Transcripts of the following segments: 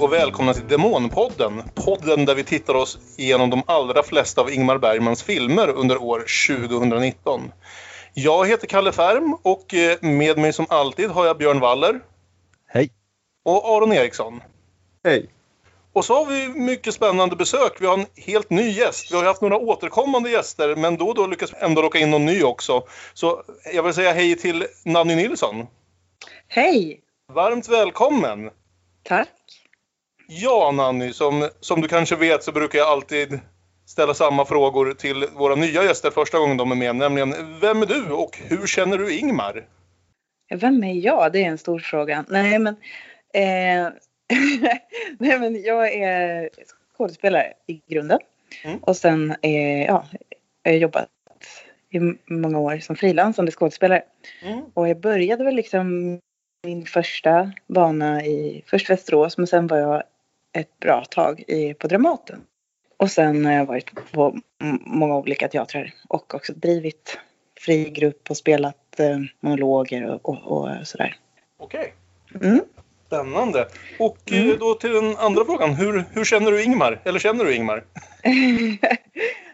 och välkomna till Demonpodden. Podden där vi tittar oss igenom de allra flesta av Ingmar Bergmans filmer under år 2019. Jag heter Kalle Färm och med mig som alltid har jag Björn Waller. Hej. Och Aron Eriksson. Hej. Och så har vi mycket spännande besök. Vi har en helt ny gäst. Vi har haft några återkommande gäster, men då och då lyckas ändå råka in någon ny också. Så jag vill säga hej till Nanny Nilsson. Hej. Varmt välkommen. Tack. Ja, Nanny, som du kanske vet så brukar jag alltid ställa samma frågor till våra nya gäster första gången de är med. Nämligen, vem är du och hur känner du Ingmar? Vem är jag? Det är en stor fråga. Nej, men jag är skådespelare i grunden. Mm. Och sen jag har jobbat i många år som frilansande skådespelare. Mm. Och jag började väl liksom min första bana i först Västerås, men sen var jag ett bra tag på Dramaten. Och sen har jag varit på många olika teatrar och också drivit frigrupp och spelat monologer och sådär. Okej. Okay. Mm. Spännande. Och då till den andra frågan. Hur känner du Ingmar? Eller känner du Ingmar?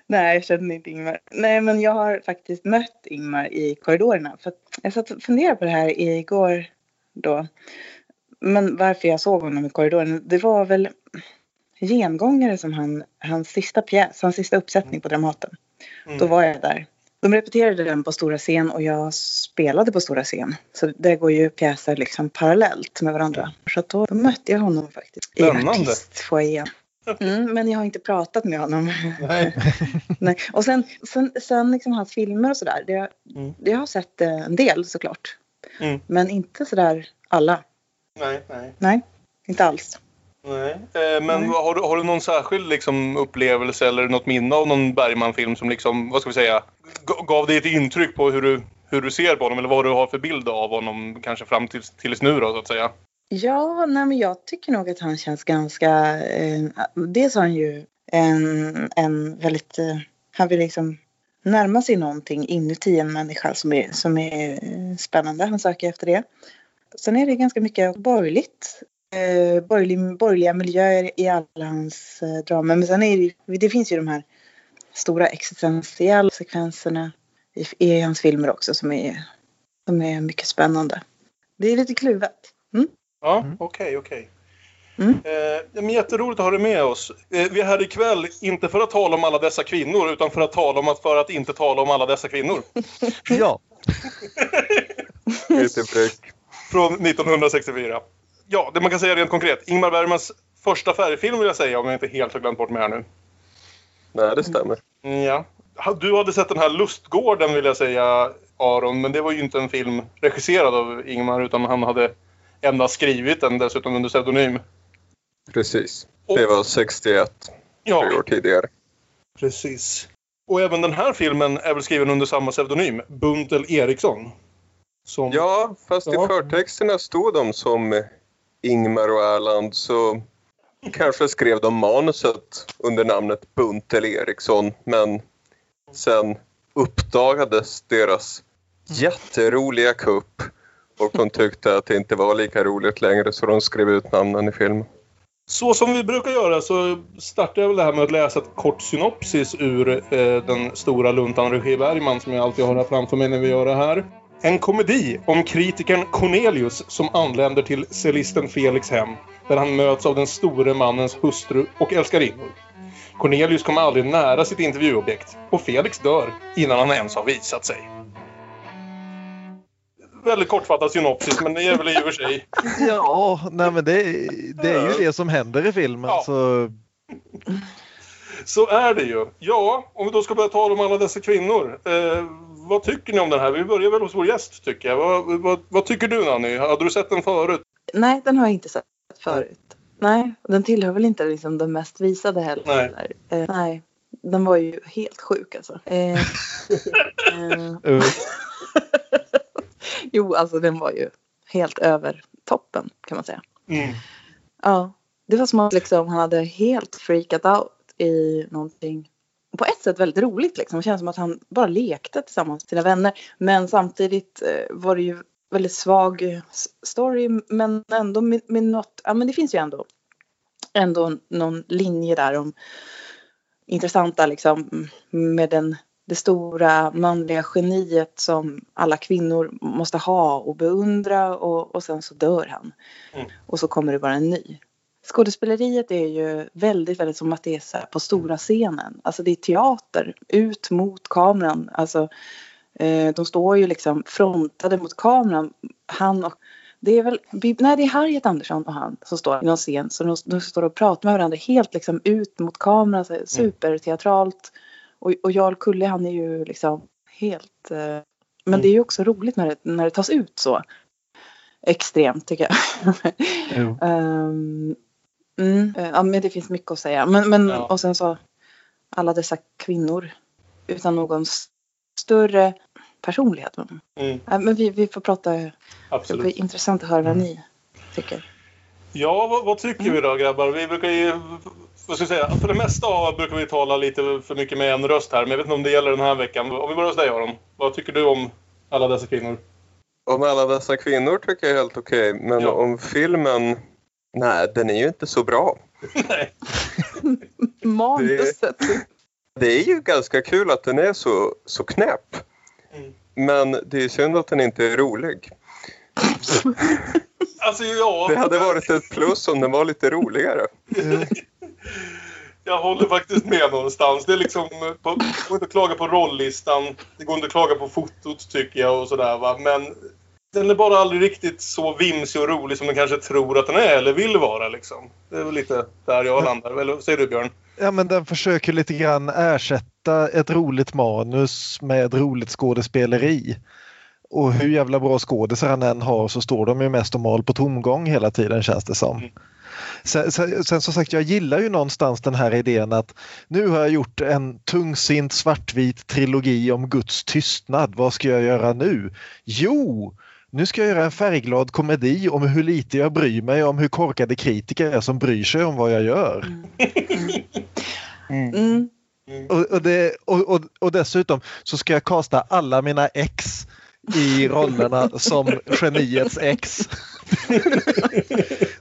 Nej, jag känner inte Ingmar. Nej, men jag har faktiskt mött Ingmar i korridorerna. För jag satt och funderade på det här igår då. Men varför jag såg honom i korridoren. Det var väl gengångare som hans sista pjäs. Hans sista uppsättning på Dramaten. Mm. Då var jag där. De repeterade den på stora scen och jag spelade på stora scen. Så det går ju pjäser liksom parallellt med varandra. Så då mötte jag honom faktiskt. Spännande. I artistfoajén. Men jag har inte pratat med honom. Nej. Nej. Och sen liksom hans filmer och sådär. Jag har sett en del såklart. Mm. Men inte sådär alla. Nej, inte alls. Nej. Men har du någon särskild liksom, upplevelse eller något minne av någon Bergman-film som liksom, vad ska vi säga, gav dig ett intryck på hur du ser på honom eller vad du har för bild av honom kanske fram tills nu då så att säga? Ja, nej, men jag tycker nog att han känns ganska, dels har han ju en väldigt, han vill liksom närma sig någonting inuti en människa som är spännande, han söker efter det. Sen är det ganska mycket borgerligt. Borgerliga miljöer i alla hans dramer. Men sen är det finns ju de här stora existentiella sekvenserna i hans filmer också som är mycket spännande. Det är lite kluvet. Mm? Ja, okej. Mm. Men jätteroligt att ha dig med oss. Vi är här ikväll inte för att tala om alla dessa kvinnor utan för att tala om att inte tala om alla dessa kvinnor. Ja. Från 1964. Ja, det man kan säga rent konkret. Ingmar Bergmans första färgfilm vill jag säga, om jag inte helt har glömt bort mig här nu. Nej, det stämmer. Ja. Du hade sett den här Lustgården vill jag säga, Aron, men det var ju inte en film regisserad av Ingmar utan han hade endast skrivit den dessutom under pseudonym. Precis. Det var 61, 3 år tidigare. Precis. Och även den här filmen är väl skriven under samma pseudonym, Buntel Eriksson. Som... Ja, fast i förtexterna stod de som... Ingmar och Erland, så kanske skrev de manuset under namnet Buntel Eriksson, men sen uppdagades deras jätteroliga kupp och de tyckte att det inte var lika roligt längre så de skrev ut namnen i filmen. Så som vi brukar göra så startar jag väl det här med att läsa ett kort synopsis ur den stora luntan Regi Bergman som jag alltid har här framför mig när vi gör det här. En komedi om kritikern Cornelius som anländer till cellisten Felix hem där han möts av den store mannens hustru och älskarinnor. Cornelius kommer aldrig nära sitt intervjuobjekt och Felix dör innan han ens har visat sig. Väldigt kortfattat synopsis, men det är väl i och för sig. Ja, nej, men det är ju det som händer i filmen. Ja. Så är det ju. Ja, om vi då ska börja tala om alla dessa kvinnor... Vad tycker ni om den här? Vi börjar väl hos vår gäst tycker jag. Vad tycker du Nanny? Hade du sett den förut? Nej, den har jag inte sett förut. Nej, den tillhör väl inte liksom den mest visade heller. Nej. Nej, den var ju helt sjuk alltså. Jo, alltså den var ju helt över toppen kan man säga. Mm. Ja, det var som att liksom, han hade helt freakat out i någonting. På ett sätt väldigt roligt liksom. Det känns som att han bara lekte tillsammans med sina vänner. Men samtidigt var det ju väldigt svag story. Men ändå med något... Ja, men det finns ju ändå ändå någon linje där om intressanta liksom, med det stora manliga geniet som alla kvinnor måste ha och beundra och sen så dör han. Mm. Och så kommer det bara en ny. Skådespeleriet är ju väldigt, väldigt som att det är så här på stora scenen. Alltså det är teater ut mot kameran. Alltså de står ju liksom frontade mot kameran. Han och... Det är väl... Nej, det är Harriet Andersson och han som står i någon scen. Så de står och pratar med varandra helt liksom ut mot kameran. Så superteatralt. Och Jarl Kulle, han är ju liksom helt... Men det är ju också roligt när det tas ut så. Extremt, tycker jag. Jo. Ja, men det finns mycket att säga. Men ja. Och sen så alla dessa kvinnor utan någon större personlighet. Ja, men vi får prata. Absolut. Det blir intressant att höra vad ni tycker. Ja, vad tycker vi då, grabbar? Vi brukar ju, vad ska jag säga, för det mesta brukar vi tala lite för mycket med en röst här. Men jag vet inte om det gäller den här veckan. Om vi börjar hos dig, Aron. Vad tycker du om alla dessa kvinnor? Om alla dessa kvinnor tycker jag är helt okej. Men ja. Om filmen... Nej, den är ju inte så bra. Nej. Manuset. Det är ju ganska kul att den är så knäpp. Mm. Men det är synd att den inte är rolig. Alltså, ja. Det hade varit ett plus om den var lite roligare. Jag håller faktiskt med någonstans. Det är liksom, det går inte att klaga på rolllistan. Det går inte att klaga på fotot, tycker jag, och sådär, va. Men den är bara aldrig riktigt så vimsig och rolig som den kanske tror att den är eller vill vara, liksom. Det är väl lite där jag landar. Eller säger du, Björn? Ja, men den försöker lite grann ersätta ett roligt manus med ett roligt skådespeleri. Och hur jävla bra skådespelare han än har så står de ju mest och mal på tomgång hela tiden, känns det som. Mm. Sen som sagt, jag gillar ju någonstans den här idén att nu har jag gjort en tungsint svartvit trilogi om Guds tystnad. Vad ska jag göra nu? Jo, nu ska jag göra en färgglad komedi om hur lite jag bryr mig, om hur korkade kritiker är som bryr sig om vad jag gör. Och dessutom så ska jag kasta alla mina ex i rollerna som geniets ex.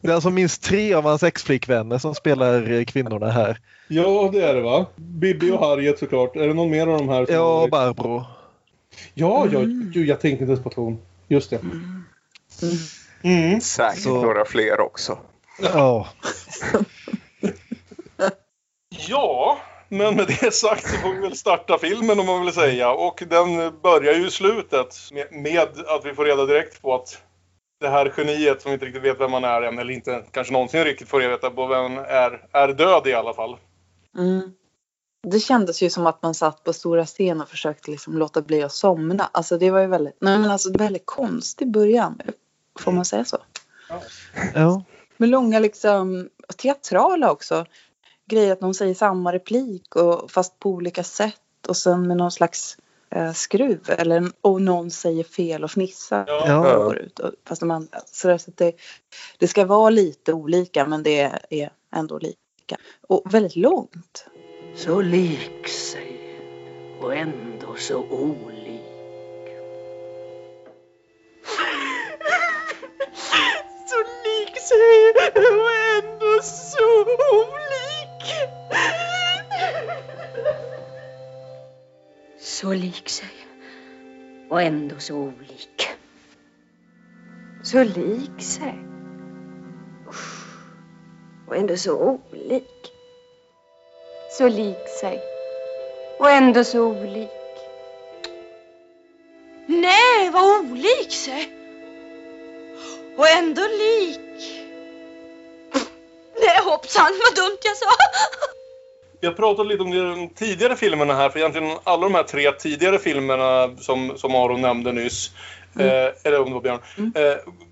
Det är alltså minst 3 av hans ex-flickvänner som spelar kvinnorna här. Ja, det är det, va? Bibi och Harriet, såklart. Är det någon mer av de här? Ja, Barbro. Ja, jag tänkte inte på att hon. Just det. Säkert så. Några fler också. Ja. Ja, men med det sagt så får vi väl starta filmen, om man vill säga. Och den börjar ju i slutet med att vi får reda direkt på att det här geniet som inte riktigt vet vem man är än, eller inte kanske någonsin riktigt får veta på vem är död i alla fall. Mm. Det kändes ju som att man satt på stora scen och försökte liksom låta bli att somna. Alltså det var ju väldigt, nej men alltså väldigt konstig början, får man säga så. Ja. Ja. Med långa liksom teatrala också grejer att de säger samma replik och fast på olika sätt och sen med någon slags skruv eller och någon säger fel och fnissar förut fast de andra så det ska vara lite olika men det är ändå lika och väldigt långt. Så lik sig och ändå så olik. Så lik sig och ändå så olik. Så lik sig och ändå så olik. Så lik sig och ändå så olik. Så lik sig och ändå så olik. Nej, vad olik sig och ändå lik. Nej, hoppsan, vad dumt jag sa. Jag pratade lite om de tidigare filmerna här, för egentligen alla de här 3 tidigare filmerna som Aron nämnde nyss, eller om det var Björn,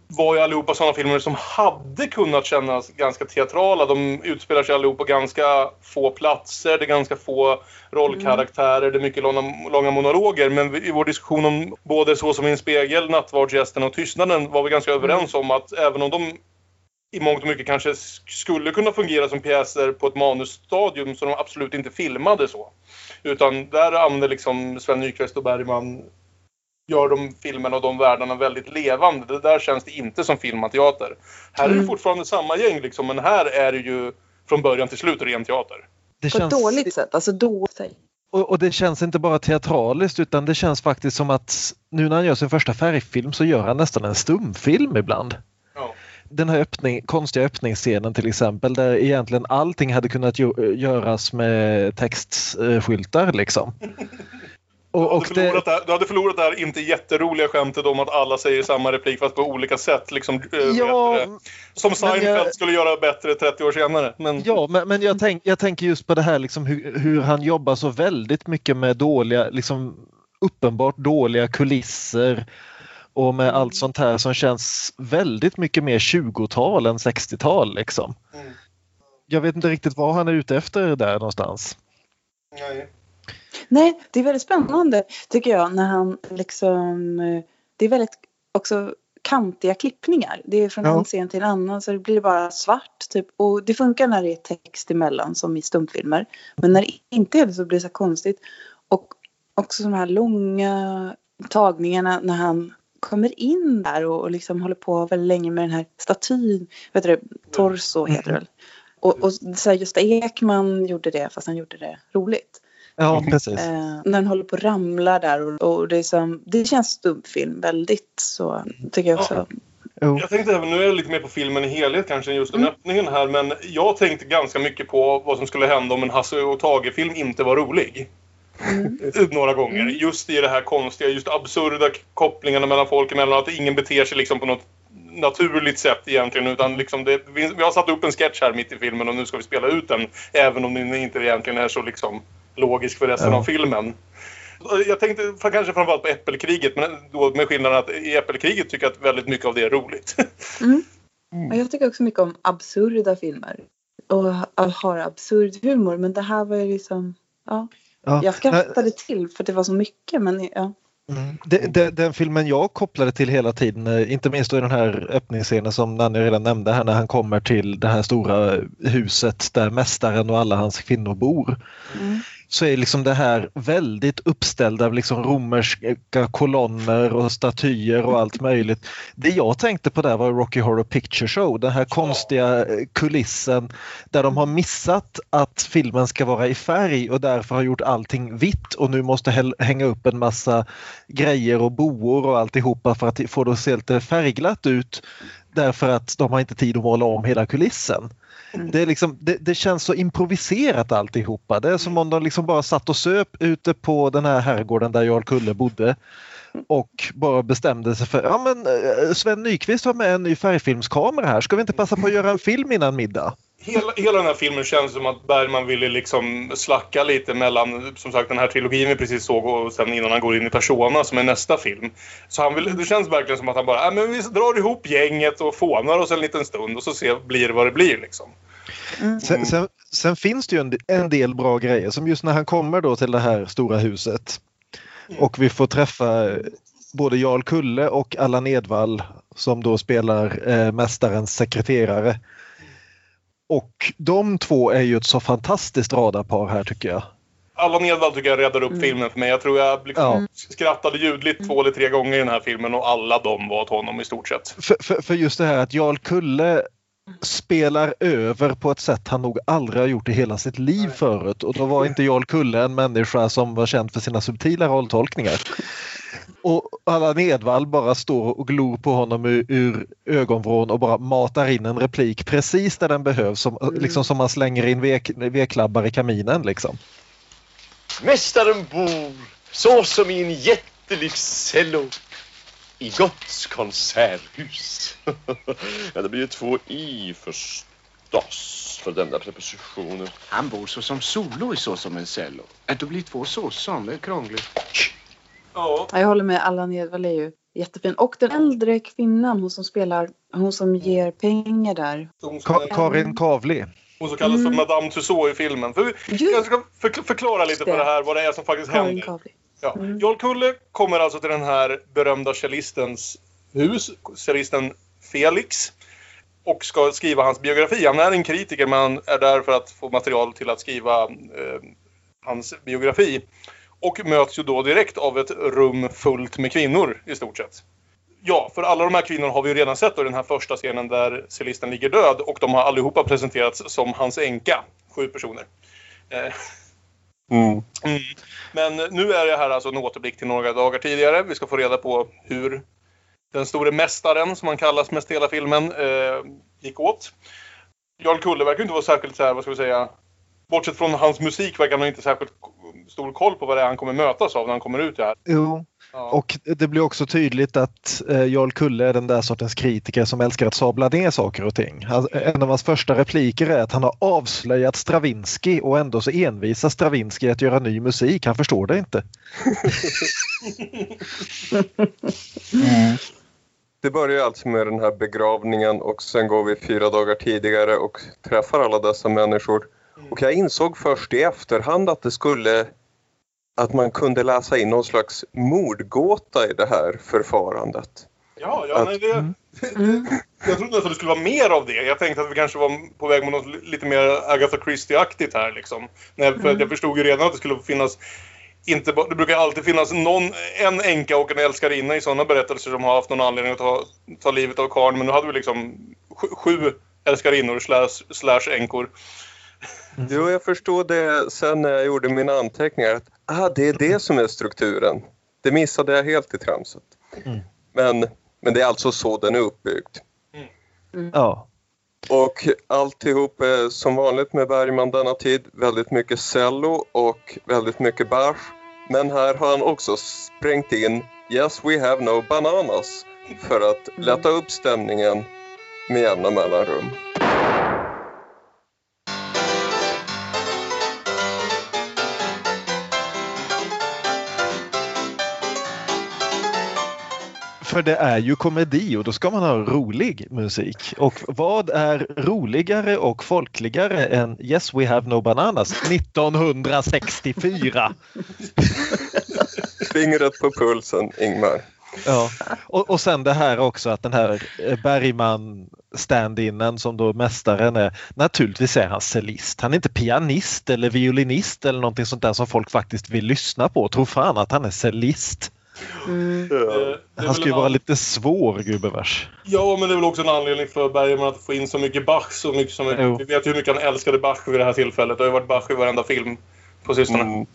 var ju allihopa sådana filmer som hade kunnat kännas ganska teatrala. De utspelar sig allihopa ganska få platser, det är ganska få rollkaraktärer, det är mycket långa monologer. Men i vår diskussion om både Så som en spegel, Nattvardsgästen och Tystnaden var vi ganska överens om att även om de i mångt och mycket kanske skulle kunna fungera som pjäser på ett manusstadium så de absolut inte filmade så. Utan där använder liksom Sven Nykvist och Bergman, gör de filmerna och de världarna väldigt levande. Det där känns det inte som film och teater. Här är det fortfarande samma gäng liksom, men här är det ju från början till slut ren teater. Det på känns... ett dåligt sätt, alltså dåligt. Och det känns inte bara teatraliskt, utan det känns faktiskt som att nu när han gör sin första färgfilm så gör han nästan en stumfilm ibland. Ja. Den här konstiga öppningsscenen till exempel, där egentligen allting hade kunnat göras med textskyltar liksom. Och du hade förlorat det här inte jätteroliga skämtet om att alla säger samma replik fast på olika sätt liksom, ja, som Seinfeld skulle göra bättre 30 år senare. Men... Ja, men jag tänker just på det här liksom, hur han jobbar så väldigt mycket med dåliga, liksom, uppenbart dåliga kulisser och med allt sånt här som känns väldigt mycket mer 20-tal än 60-tal liksom. Mm. Jag vet inte riktigt vad han är ute efter där någonstans. Nej. Nej, det är väldigt spännande tycker jag när han liksom, det är väldigt också kantiga klippningar. Det är från en scen till en annan så det blir bara svart typ, och det funkar när det är text emellan som i stumfilmer, men när det inte är det så blir det så konstigt. Och också de här långa tagningarna när han kommer in där och liksom håller på väldigt länge med den här statyn, vet du, torso heter det väl. Och så här, Gösta Ekman gjorde det fast han gjorde det roligt. Ja, precis. När han håller på att ramla där och det, är som, det känns stumfilm väldigt så tycker jag också. Ja. Jag tänkte även, nu är det lite mer på filmen i helhet kanske än just den öppningen här, men jag tänkte ganska mycket på vad som skulle hända om en Hasse och Tage-film inte var rolig. Några gånger. Just i det här konstiga, just absurda kopplingarna mellan folk emellan, att ingen beter sig liksom på något naturligt sätt egentligen, utan liksom det, vi har satt upp en sketch här mitt i filmen och nu ska vi spela ut den, även om den inte egentligen är så liksom logisk för resten av filmen. Jag tänkte kanske framförallt på Äppelkriget, men då med skillnaden att i Äppelkriget tycker jag att väldigt mycket av det är roligt. Och jag tycker också mycket om absurda filmer och har absurd humor, men det här var ju liksom jag skrattade till för det var så mycket, men den filmen jag kopplade till hela tiden, inte minst i den här öppningsscenen som Nanny redan nämnde här, när han kommer till det här stora huset där mästaren och alla hans kvinnor bor, så är liksom det här väldigt uppställda liksom romerska kolonner och statyer och allt möjligt. Det jag tänkte på där var Rocky Horror Picture Show, den här konstiga kulissen där de har missat att filmen ska vara i färg och därför har gjort allting vitt och nu måste hänga upp en massa grejer och boor och alltihopa för att få det att se lite färgglatt ut, därför att de har inte tid att måla om hela kulissen. Det är liksom, det känns så improviserat alltihopa. Det är som om de liksom bara satt och söp ute på den här herrgården där Jarl Kulle bodde och bara bestämde sig för, ja men Sven Nykvist har med en ny färgfilmskamera här, ska vi inte passa på att göra en film innan middag? Hela den här filmen känns som att Bergman ville liksom slacka lite mellan, som sagt, den här trilogin vi precis såg och sen innan han går in i Persona som är nästa film. Så han vill, det känns verkligen som att han bara, men vi drar ihop gänget och fånar oss en liten stund och så blir det vad det blir liksom. Sen finns det ju en del bra grejer, som just när han kommer då till det här stora huset och vi får träffa både Jarl Kulle och Allan Edvall som då spelar mästarens sekreterare. Och de två är ju ett så fantastiskt radarpar här tycker jag. Allan Edvall tycker jag räddade upp filmen för mig. Jag tror jag skrattade ljudligt 2 eller 3 gånger i den här filmen och alla de var åt honom i stort sett. För just det här att Jarl Kulle spelar över på ett sätt han nog aldrig har gjort i hela sitt liv förut. Och då var inte Jarl Kulle en människa som var känd för sina subtila rolltolkningar. Och Allan Edvall bara står och glor på honom ur ögonvrån och bara matar in en replik precis där den behövs. Liksom som man slänger in veklabbar i kaminen liksom. Mästaren bor så som i en jättelik cello i Gotts konserthus. Ja, det blir ju 2 i förstås för den där prepositionen. Han bor så som solo i så som en cello. Att det blir 2 så som, det är krångligt. Ja. Jag håller med, Allan Edvall är ju jättefin. Och den äldre kvinnan, hon som spelar, hon som ger pengar där. Karin Kavli. Hon som kallas för Madame Tussaud i filmen. Jag ska förklara lite på det här, vad det är som faktiskt händer. Ja. Jarl Kulle kommer alltså till den här berömda cellistens hus, cellisten Felix, och ska skriva hans biografi. Han är en kritiker, men han är där för att få material till att skriva hans biografi. Och möts ju då direkt av ett rum fullt med kvinnor i stort sett. Ja, för alla de här kvinnorna har vi ju redan sett i den här första scenen där cellisten ligger död, och de har allihopa presenterats som hans änka, 7 personer. Men nu är det här alltså en återblick till några dagar tidigare. Vi ska få reda på hur den store mästaren, som han kallas mest i hela filmen, gick åt. Jarl Kulle verkar inte vara särskilt så här, vad ska vi säga, bortsett från hans musik verkar han inte särskilt stor koll på vad det är han kommer mötas av när han kommer ut här. Jo. Ja. Och det blir också tydligt att Jarl Kulle är den där sortens kritiker som älskar att sabla ner saker och ting. En av hans första repliker är att han har avslöjat Stravinsky, och ändå så envisar Stravinsky att göra ny musik. Han förstår det inte. Det börjar ju alltså med den här begravningen, och sen går vi 4 dagar tidigare och träffar alla dessa människor. Och jag insåg först i efterhand att det skulle... att man kunde läsa in någon slags mordgåta i det här förfarandet. Jag trodde att det skulle vara mer av det. Jag tänkte att vi kanske var på väg mot något lite mer Agatha Christie-aktigt här liksom. För jag förstod ju redan att det skulle finnas, inte, det brukar alltid finnas en änka och en älskarinna i sådana berättelser som har haft någon anledning att ta livet av karln. Men nu hade vi liksom 7 älskarinnor slash änkor. Jo, jag förstod det sen när jag gjorde mina anteckningar att det är det som är strukturen. Det missade jag helt i tramset. Men det är alltså så den är uppbyggd. Ja. Och alltihop är som vanligt med Bergman denna tid väldigt mycket cello och väldigt mycket bärs. Men här har han också sprängt in Yes, we have no bananas för att lätta upp stämningen med jämna mellanrum. För det är ju komedi, och då ska man ha rolig musik. Och vad är roligare och folkligare än Yes, we have no bananas 1964? Fingret på pulsen, Ingmar. Ja, och sen det här också att den här Bergman-stand-innen som då mästaren är, naturligtvis är han cellist. Han är inte pianist eller violinist eller någonting sånt där som folk faktiskt vill lyssna på. Tror fan att han är cellist. Han skulle ju vara lite svår, gubevars. Ja, men det är väl också en anledning för Bergman att få in så mycket Bach så mycket som mycket. Vi vet ju hur mycket han älskade Bach vid det här tillfället. Det har ju varit Bach i varenda film på sistone.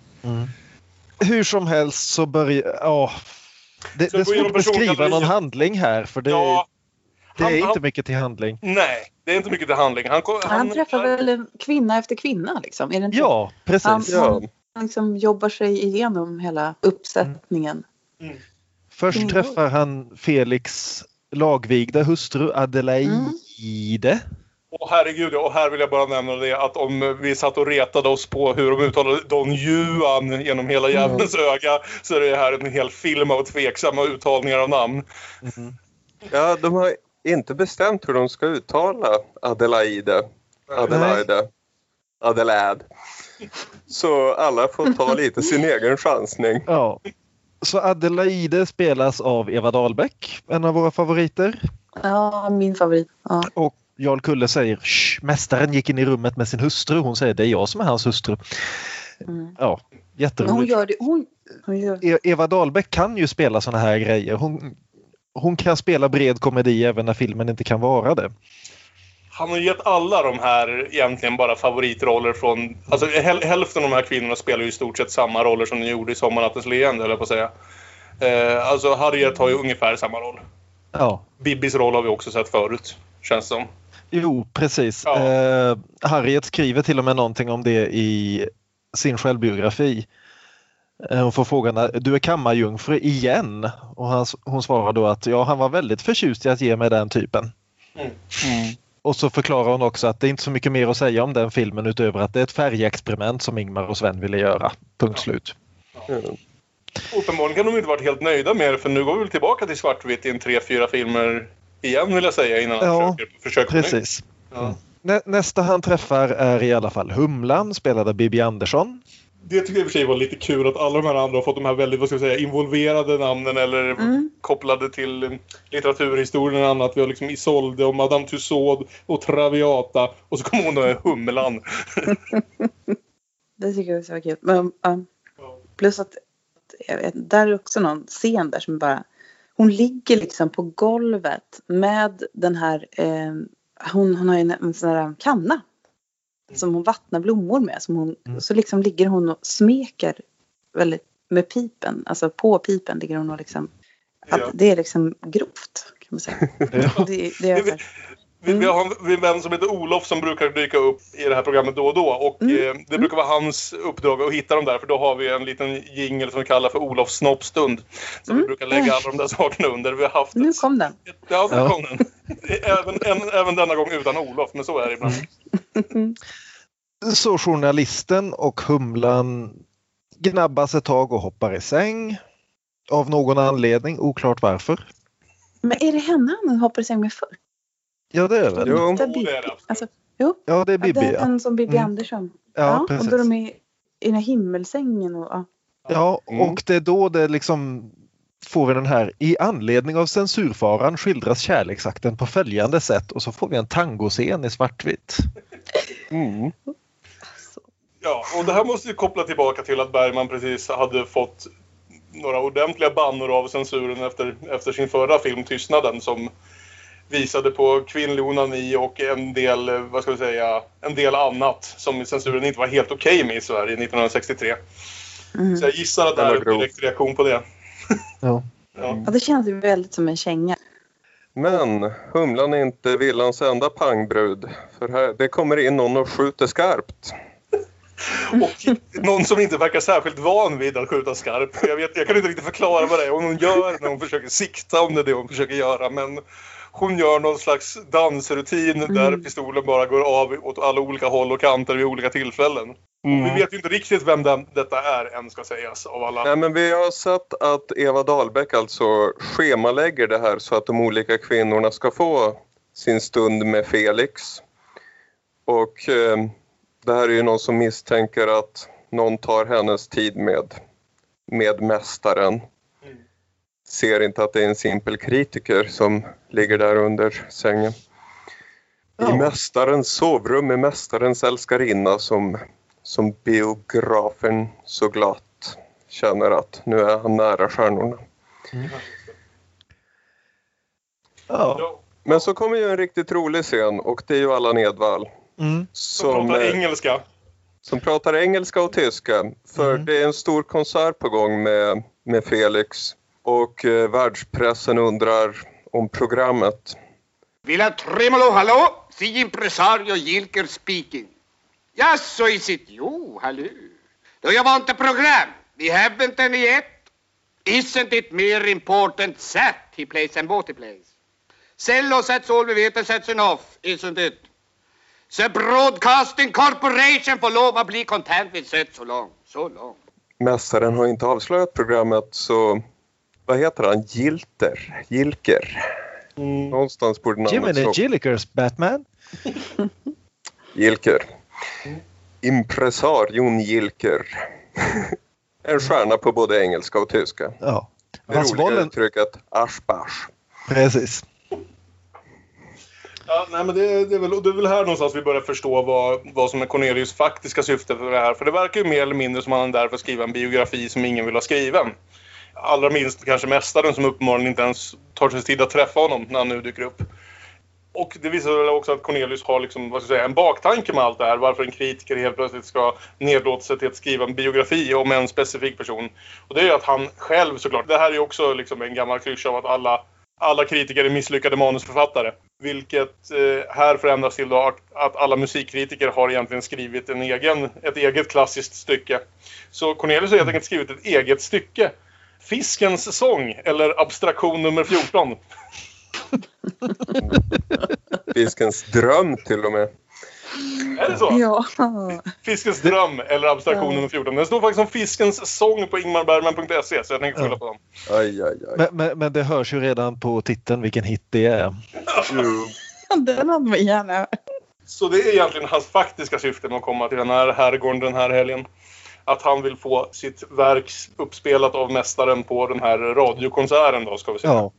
Hur som helst så börjar det är svårt att beskriva någon handling här, för det är inte mycket till handling. Nej, det är inte mycket till handling. Han träffar väl kvinna efter kvinna liksom. Är det inte? Ja, precis. Han liksom jobbar sig igenom hela uppsättningen. Först träffar han Felix lagvigda hustru Adelaide. Herregud, och här vill jag bara nämna det att om vi satt och retade oss på hur de uttalade Don Juan genom hela jävelns öga, så är det här en hel film av tveksamma uttalningar av namn. Ja, de har inte bestämt hur de ska uttala Adelaide. Så alla får ta lite sin egen chansning. Ja. Så Adelaide spelas av Eva Dahlbäck, en av våra favoriter. Ja, min favorit. Ja. Och Jarl Kulle säger, mästaren gick in i rummet med sin hustru. Hon säger, det är jag som är hans hustru. Ja, jätteroligt. Hon gör det. Hon gör det. Eva Dahlbäck kan ju spela såna här grejer. Hon kan spela bred komedi även när filmen inte kan vara det. Han har gett alla de här egentligen bara favoritroller från... Alltså hälften av de här kvinnorna spelar ju i stort sett samma roller som de gjorde i Sommarnattens leende, eller på att säga. Alltså Harriet har ju ungefär samma roll. Ja. Bibis roll har vi också sett förut, känns som. Jo, precis. Ja. Harriet skriver till och med någonting om det i sin självbiografi. Hon får frågan, du är kammarjungfru igen? Och hon svarar då att han var väldigt förtjust i att ge mig den typen. Och så förklarar hon också att det är inte så mycket mer att säga om den filmen utöver att det är ett färgexperiment som Ingmar och Sven ville göra. Punkt slut. Uppenbarligen kan de inte varit helt nöjda med det, för nu går vi väl tillbaka till svartvitt i 3-4 filmer igen, vill jag säga, innan han försöker precis. Nästa han träffar är i alla fall Humlan, spelad av Bibi Andersson. Det tycker jag i och för sig var lite kul att alla de här andra har fått de här väldigt, vad ska jag säga, involverade namnen eller kopplade till litteraturhistorien och annat. Vi har liksom Isolde och Madame Tussaud och Traviata, och så kommer hon och Humlan. Det tycker jag också var kul. Men, plus att där är också någon scen där som bara hon ligger liksom på golvet med den här, hon har ju en sån här kanna som hon vattnar blommor med. Som hon, så liksom ligger hon och smeker väldigt med pipen, alltså på pipen ligger hon och liksom, att det är liksom grovt kan man säga. Det är vi har en vän som heter Olof som brukar dyka upp i det här programmet då och då. Och det brukar vara hans uppdrag att hitta dem där. För då har vi en liten jingle som vi kallar för Olofs snoppstund. Så vi brukar lägga alla de där sakerna under. Vi har haft nu kom den. Ja, nu kom den. Även denna gång utan Olof, men så är det ibland. Så journalisten och Humlan gnabbas ett tag och hoppar i säng. Av någon anledning, oklart varför. Men är det henne han hoppar i säng med förr? Ja, det är väl. Jo. Alltså, ja, det är Bibi. Ja, det är den som Bibi Andersson. Ja, precis. Och då de är i den här himmelsängen. Och, och det är då det liksom får vi den här, i anledning av censurfaran skildras kärleksakten på följande sätt, och så får vi en tangoscen i svartvitt. Alltså. Ja, och det här måste ju koppla tillbaka till att Bergman precis hade fått några ordentliga bannor av censuren efter sin förra film Tystnaden, som visade på kvinnlig onani och en del, vad ska vi säga, en del annat som censuren inte var helt okej med i Sverige 1963. Så jag gissar att det är en direkt reaktion på det. Ja, det känns ju väldigt som en känga. Men Humlan är inte villans enda pangbrud, för här, det kommer in någon och skjuter skarpt. Och någon som inte verkar särskilt van vid att skjuta skarpt. Jag kan inte riktigt förklara vad det är hon gör när hon försöker sikta, om det är det hon försöker göra, men hon gör någon slags dansrutin där pistolen bara går av åt alla olika håll och kanter vid olika tillfällen. Vi vet ju inte riktigt vem detta är än, ska sägas, av alla. Nej, men vi har sett att Eva Dahlbäck alltså schemalägger det här så att de olika kvinnorna ska få sin stund med Felix. Och det här är ju någon som misstänker att någon tar hennes tid med mästaren. Ser inte att det är en simpel kritiker som ligger där under sängen. I mästarens sovrum är mästarens älskarinna som biografen så glatt känner att nu är han nära stjärnorna. Men så kommer ju en riktigt rolig scen, och det är ju Allan Edvall. Som pratar engelska. Som pratar engelska och tyska. För det är en stor konsert på gång med Felix. Och världspressen undrar om programmet. Villa tremolo, hallå? Si impresario Gilker speaking. Ja, så is it you, hallå. Do you want a program? We haven't any yet. Isn't it mere important that he plays than what he plays? Sell us that's all we vet and that's enough, isn't it? The Broadcasting Corporation får lov att bli content with that so long, so long. Mästaren har inte avslöjat programmet, så... Vad heter han? Gilker. Någonstans borde namnet stå. Gilkers Batman. Gilker. Impresarion Gilker. En stjärna på både engelska och tyska. Ja. Det roliga uttrycket aschbasch. Precis. Ja, nej, men det är väl här någonstans vi börjar förstå vad som är Cornelius faktiska syfte för det här. För det verkar ju mer eller mindre som han är där för att skriva en biografi som ingen vill ha skriven. Allra minst kanske mästaren, som uppenbarligen inte ens tar sig tid att träffa honom när han nu dyker upp. Och det visar väl också att Cornelius har liksom, vad ska jag säga, en baktanke med allt det här. Varför en kritiker helt plötsligt ska nedlåta sig till att skriva en biografi om en specifik person. Och det är ju att han själv, såklart. Det här är ju också liksom en gammal klyscha av att alla kritiker är misslyckade manusförfattare. Vilket här förändras till då att alla musikkritiker har egentligen skrivit ett eget klassiskt stycke. Så Cornelius har helt enkelt skrivit ett eget stycke. Fiskens sång, eller abstraktion nummer 14. Fiskens dröm till och med. Är det så? Ja. Fiskens dröm, eller abstraktion nummer 14. Den står faktiskt som Fiskens sång på ingmarbergman.se, så jag tänkte kolla på dem. Aj. Men det hörs ju redan på titeln vilken hit det är. Den hade man gärna. Så det är egentligen hans faktiska syfte med att komma till den här herrgården den här helgen. Att han vill få sitt verk uppspelat av mästaren på den här radiokonserten då, ska vi säga. Ja.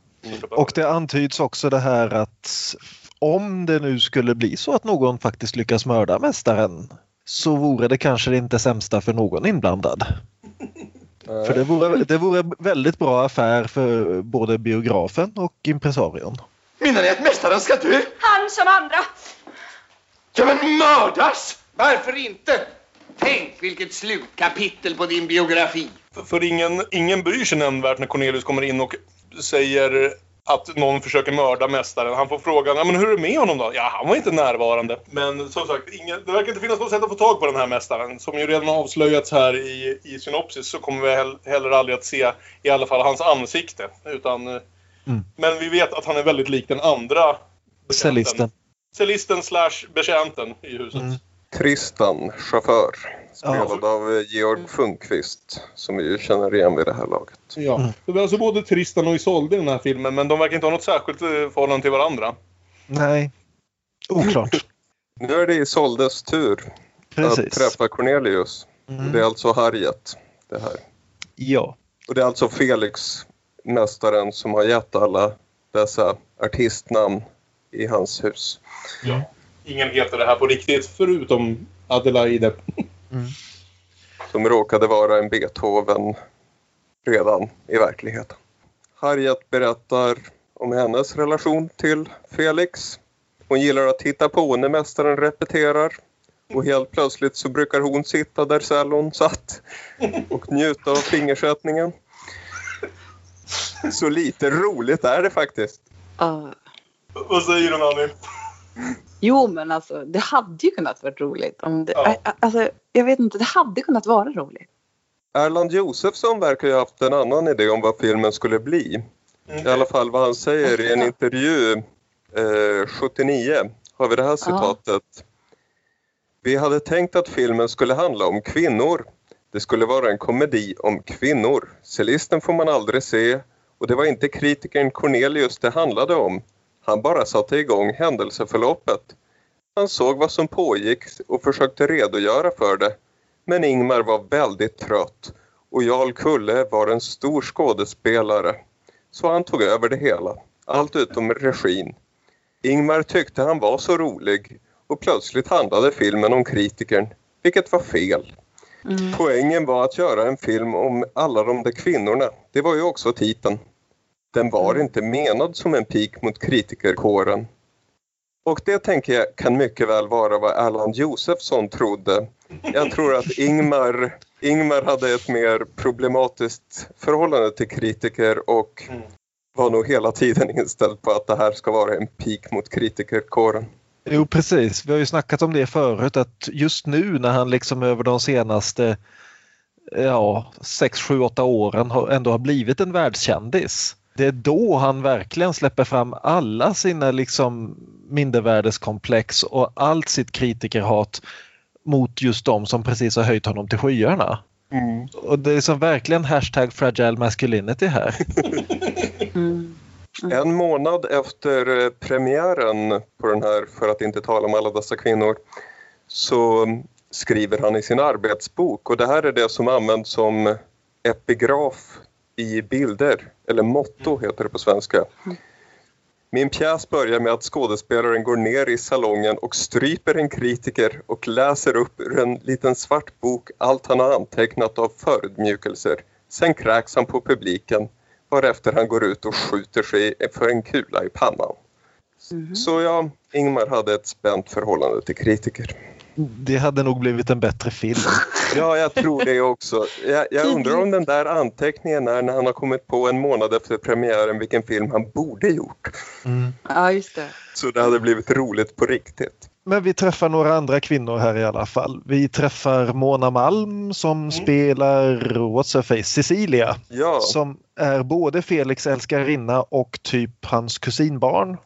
Och det antyds också det här att om det nu skulle bli så att någon faktiskt lyckas mörda mästaren, så vore det kanske inte sämsta för någon inblandad. För det vore väldigt bra affär för både biografen och impresarion. Menar ni att mästaren ska dö? Han som andra. Ja, men mördas! Varför inte? Tänk vilket slutkapitel på din biografi. För ingen bryr sig nämnvärt när Cornelius kommer in och säger att någon försöker mörda mästaren. Han får frågan, men hur är det med honom då? Ja, han var inte närvarande. Men som sagt, det verkar inte finnas något sätt att få tag på den här mästaren. Som ju redan avslöjats här i synopsis, så kommer vi heller aldrig att se i alla fall hans ansikte. Utan, men vi vet att han är väldigt lik den andra cellisten / betjänten i huset. Tristan, chaufför, spelad av Georg Funkquist, som vi ju känner igen vid det här laget. Ja, det var alltså både Tristan och Isolde i den här filmen, men de verkar inte ha något särskilt förhållande till varandra. Nej, oklart. Nu är det Isoldes tur. Precis. Att träffa Cornelius. Det är alltså Harriet, det här. Ja. Och det är alltså Felix, mästaren, som har gett alla dessa artistnamn i hans hus. Ja. Ingen heter det här på riktigt förutom Adelaide. Som råkade vara en Beethoven redan i verkligheten. Harriet berättar om hennes relation till Felix. Hon gillar att titta på när mästaren repeterar. Och helt plötsligt så brukar hon sitta där Sallon satt och njuta av fingersättningen. Så lite roligt är det faktiskt. Vad säger du, Nanny? Jo, men alltså, det hade ju kunnat vara roligt. Om det, alltså, jag vet inte, det hade kunnat vara roligt. Erland Josefsson verkar ju ha haft en annan idé om vad filmen skulle bli. I alla fall vad han säger i en intervju 79 har vi det här citatet. Vi hade tänkt att filmen skulle handla om kvinnor. Det skulle vara en komedi om kvinnor. Cellisten får man aldrig se, och det var inte kritikern Cornelius det handlade om. Han bara satte igång händelseförloppet. Han såg vad som pågick och försökte redogöra för det. Men Ingmar var väldigt trött och Jarl Kulle var en stor skådespelare. Så han tog över det hela, allt utom regin. Ingmar tyckte han var så rolig och plötsligt handlade filmen om kritikern, vilket var fel. Poängen var att göra en film om alla de där kvinnorna, det var ju också titeln. Den var inte menad som en pik mot kritikerkåren. Och det tänker jag kan mycket väl vara vad Erland Josefsson trodde. Jag tror att Ingmar hade ett mer problematiskt förhållande till kritiker och var nog hela tiden inställd på att det här ska vara en pik mot kritikerkåren. Jo, precis. Vi har ju snackat om det förut, att just nu när han liksom över de senaste 6-7-8 åren ändå har blivit en världskändis. Det är då han verkligen släpper fram alla sina liksom mindervärdeskomplex och allt sitt kritikerhat mot just de som precis har höjt honom till skyarna. Och det är som verkligen hashtag fragile masculinity här. En månad efter premiären på den här, för att inte tala om alla dessa kvinnor, så skriver han i sin arbetsbok, och det här är det som används som epigraf i bilder, eller motto heter det på svenska. Min pjäs börjar med att skådespelaren går ner i salongen och stryper en kritiker och läser upp ur en liten svart bok allt han har antecknat av förödmjukelser. Sen kräks han på publiken, varefter han går ut och skjuter sig för en kula i pannan. Så ja, Ingmar hade ett spänt förhållande till kritiker. Det hade nog blivit en bättre film. Ja, jag tror det också. Jag undrar om den där anteckningen är när han har kommit på en månad efter premiären vilken film han borde gjort. Ja, just det. Så det hade blivit roligt på riktigt. Men vi träffar några andra kvinnor här i alla fall. Vi träffar Mona Malm som spelar What's Her Face, Cecilia. Ja. Som är både Felix älskarinna och typ hans kusinbarn.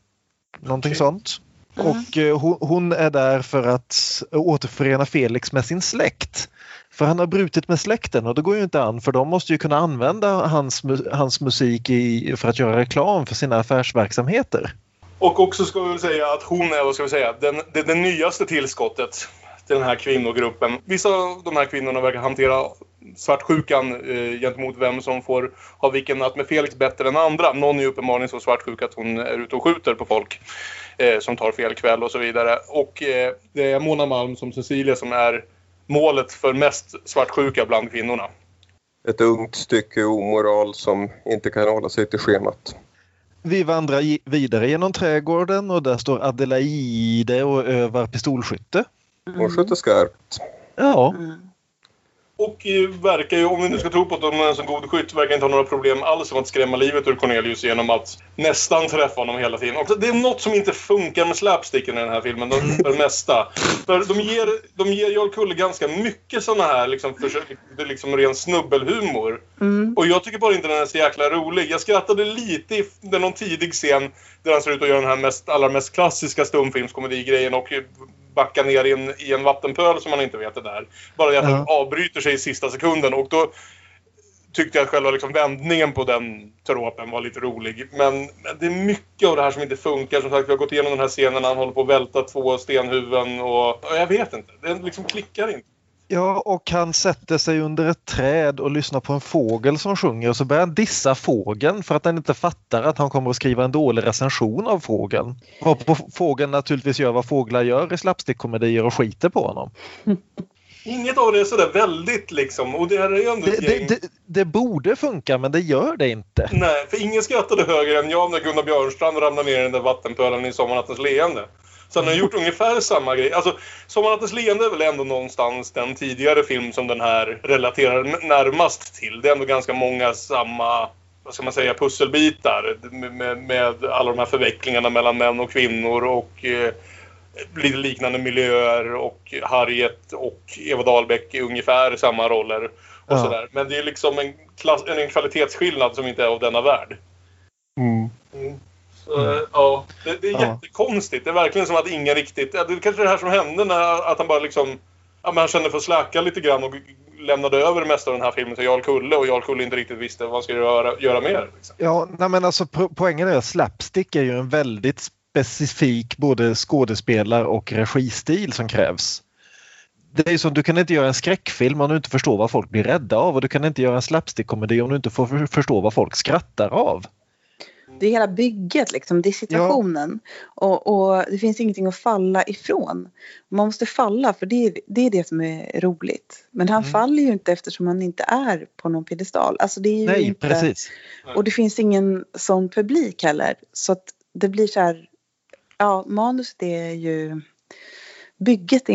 Någonting sånt. Och hon är där för att återförena Felix med sin släkt. För han har brutit med släkten, och det går ju inte an, för de måste ju kunna använda hans musik för att göra reklam för sina affärsverksamheter. Och också ska vi väl säga att hon är, vad ska vi säga, det nyaste tillskottet till den här kvinnogruppen. Vissa av de här kvinnorna verkar hantera svartsjukan gentemot vem som får ha vilken att med Felix bättre än andra. Någon är uppenbarligen så svartsjuk att hon är ute och skjuter på folk som tar fel kväll och så vidare. Och det är Mona Malm som Cecilia som är målet för mest svartsjuka bland kvinnorna. ett ungt stycke omoral som inte kan hålla sig till schemat. Vi vandrar vidare genom trädgården och där står Adelaide och övar pistolskytte. Och skjuter skarpt. Ja. Och verkar ju, om vi nu ska tro på att de är en så god skytt, verkar inte ha några problem alls med att skrämma livet ur Cornelius genom att nästan träffa honom hela tiden. Och det är något som inte funkar med slapsticken i den här filmen, för det mesta. För de ger Jarl Kulle ganska mycket sådana här liksom ren snubbelhumor. Mm. Och jag tycker bara inte den är så jäkla rolig. Jag skrattade lite i någon tidig scen där han ser ut att göra den här allra mest klassiska stumfilmskomedigrejen och backa ner i en vattenpöl som man inte vet det där. Bara det att han avbryter sig i sista sekunden. Och då tyckte jag att själva vändningen på den tråpen var lite rolig. Men det är mycket av det här som inte funkar. Som sagt, vi har gått igenom den här scenen när han håller på att välta två stenhuvuden. Och jag vet inte. Det klickar inte. Ja, och han sätter sig under ett träd och lyssnar på en fågel som sjunger. Och så börjar han dissa fågeln för att han inte fattar att han kommer att skriva en dålig recension av fågeln. Och fågeln naturligtvis gör vad fåglar gör i slapstickkomedier och skiter på honom. Inget av det är sådär väldigt liksom. Och det här är ju ändå det borde funka, men det gör det inte. Nej, för ingen skrattade högre än jag när Gunnar Björnstrand ramlade ner i den där vattenpölen i Sommarnattens leende. Så han har gjort ungefär samma grej. Alltså, Sommarnattens leende är väl ändå någonstans den tidigare film som den här relaterar närmast till. Det är ändå ganska många samma, vad ska man säga, pusselbitar med alla de här förvecklingarna mellan män och kvinnor och lite liknande miljöer och Harriet och Eva Dahlbäck i ungefär samma roller och sådär. Men det är liksom en kvalitetsskillnad som inte är av denna värld. Ja, det är jättekonstigt. Det är verkligen som att ingen riktigt... Ja, det är kanske det här som hände när att han bara men han kände för att släcka lite grann och lämnade över mest av den här filmen till Jarl Kulle. Och Jarl Kulle inte riktigt visste vad han skulle göra mer. Ja, nej, men alltså poängen är att slapstick är ju en väldigt specifik både skådespelar- och registil som krävs. Det är ju som, du kan inte göra en skräckfilm om du inte förstår vad folk blir rädda av. Och du kan inte göra en slapstick-komedi om du inte får förstå vad folk skrattar av. Det är hela bygget det är situationen. Ja. Och det finns ingenting att falla ifrån. Man måste falla för det är det som är roligt. Men han faller ju inte eftersom han inte är på någon piedestal. Alltså det är ju inte... Precis. Och det finns ingen sån publik heller. Så att det blir så här... Ja, manuset är ju... Bygget är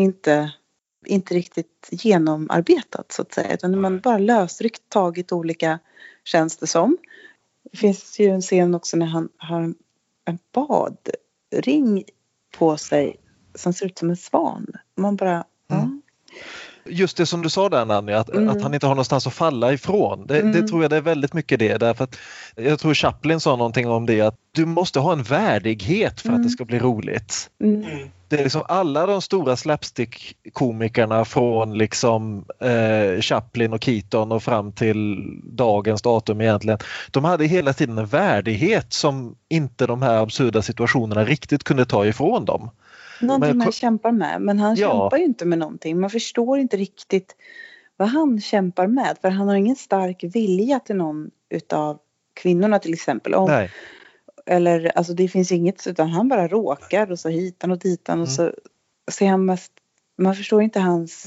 inte riktigt genomarbetat så att säga. Utan man bara lösryckt tagit olika tjänster som... Det finns ju en scen också när han har en badring på sig som ser ut som en svan. Man bara... Just det som du sa där, Nanny, att han inte har någonstans att falla ifrån. Det tror jag det är väldigt mycket det. Därför att jag tror Chaplin sa någonting om det. Att du måste ha en värdighet för att det ska bli roligt. Det är alla de stora slapstick-komikerna från Chaplin och Keaton och fram till dagens datum egentligen. De hade hela tiden en värdighet som inte de här absurda situationerna riktigt kunde ta ifrån dem. Någonting han kämpar med. Men han kämpar ju inte med någonting. Man förstår inte riktigt vad han kämpar med. För han har ingen stark vilja till någon utav kvinnorna till exempel. Alltså det finns inget. Utan han bara råkar och så hitan och ditan. Och så är han mest, man förstår inte hans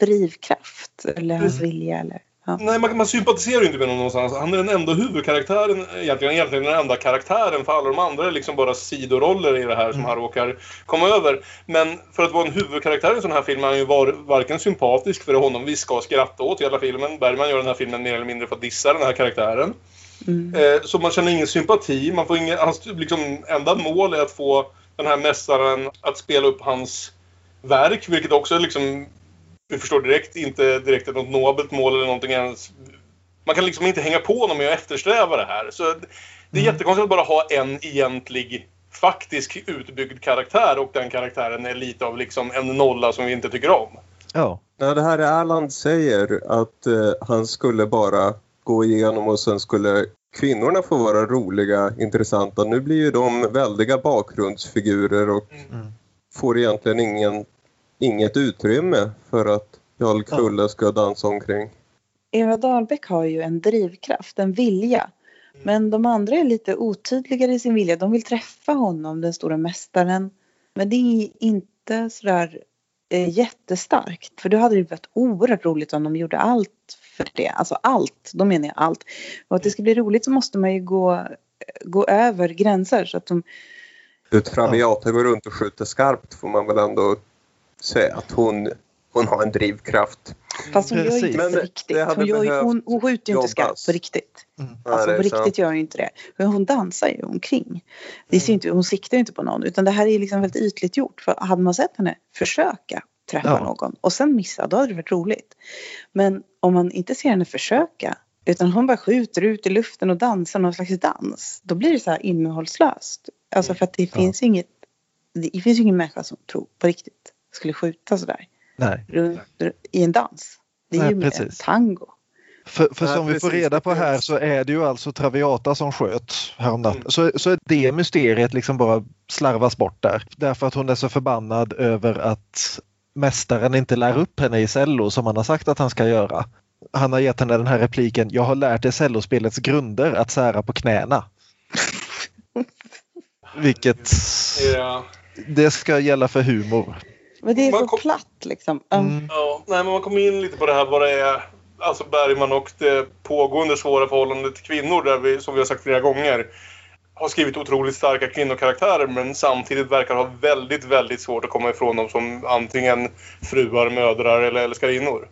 drivkraft. Eller hans vilja eller... Ja. Nej, man sympatiserar inte med honom någonstans. Han är den enda huvudkaraktären, egentligen den enda karaktären, för alla de andra är bara sidoroller i det här som han råkar komma över. Men för att vara en huvudkaraktär i en sån här film är han ju varken sympatisk för honom. Vi ska skratta åt i hela filmen. Bergman gör den här filmen mer eller mindre för att dissa den här karaktären. Så man känner ingen sympati. Man får ingen, hans enda mål är att få den här mästaren att spela upp hans verk, vilket också vi förstår inte direkt något nobelt mål eller någonting ens. Man kan inte hänga på dem och eftersträva det här. Så det är jättekonstigt att bara ha en egentlig faktisk utbyggd karaktär och den karaktären är lite av en nolla som vi inte tycker om. Ja, det här är Erland säger att han skulle bara gå igenom och sen skulle kvinnorna få vara roliga, intressanta. Nu blir ju de väldiga bakgrundsfigurer och får egentligen inget utrymme för att Jarl Kulle ska dansa omkring. Eva Dahlbäck har ju en drivkraft, en vilja. Men de andra är lite otydligare i sin vilja. De vill träffa honom, den stora mästaren. Men det är inte sådär jättestarkt. För då hade det varit oerhört roligt om de gjorde allt för det. Alltså allt, då menar jag allt. Och att det ska bli roligt så måste man ju gå över gränser. Så att de... Traviata går runt och skjuter skarpt, får man väl ändå säga att hon har en drivkraft. Fast hon gör inte det riktigt. Hon skjuter ju inte skarpt på riktigt. Mm. Alltså på riktigt gör ju inte det. Men hon dansar ju omkring. Det ser inte, hon siktar ju inte på någon. Utan det här är liksom väldigt ytligt gjort. För hade man sett henne försöka träffa någon och sen missa, då hade det varit roligt. Men om man inte ser henne försöka, utan hon bara skjuter ut i luften och dansar någon slags dans, då blir det så här innehållslöst. Alltså för att det finns inget, det finns ingen människa som tror på riktigt skulle skjuta sådär. Nej. I en dans. Det är ju en tango. För som vi får reda på här så är det ju alltså Traviata som sköts häromdagen. Mm. Så är det mysteriet liksom bara slarvas bort där. Därför att hon är så förbannad över att mästaren inte lär upp henne i cello som han har sagt att han ska göra. Han har gett henne den här repliken: jag har lärt dig cellospelets grunder, att sära på knäna. Vilket det ska gälla för humor. Men det är så platt liksom. Nej, men man kommer in lite på det här vad det är, alltså Bergman och det pågående svåra förhållandet till kvinnor, där vi, som vi har sagt flera gånger, har skrivit otroligt starka kvinnokaraktärer, men samtidigt verkar ha väldigt, väldigt svårt att komma ifrån dem som antingen fruar, mödrar eller älskarinnor.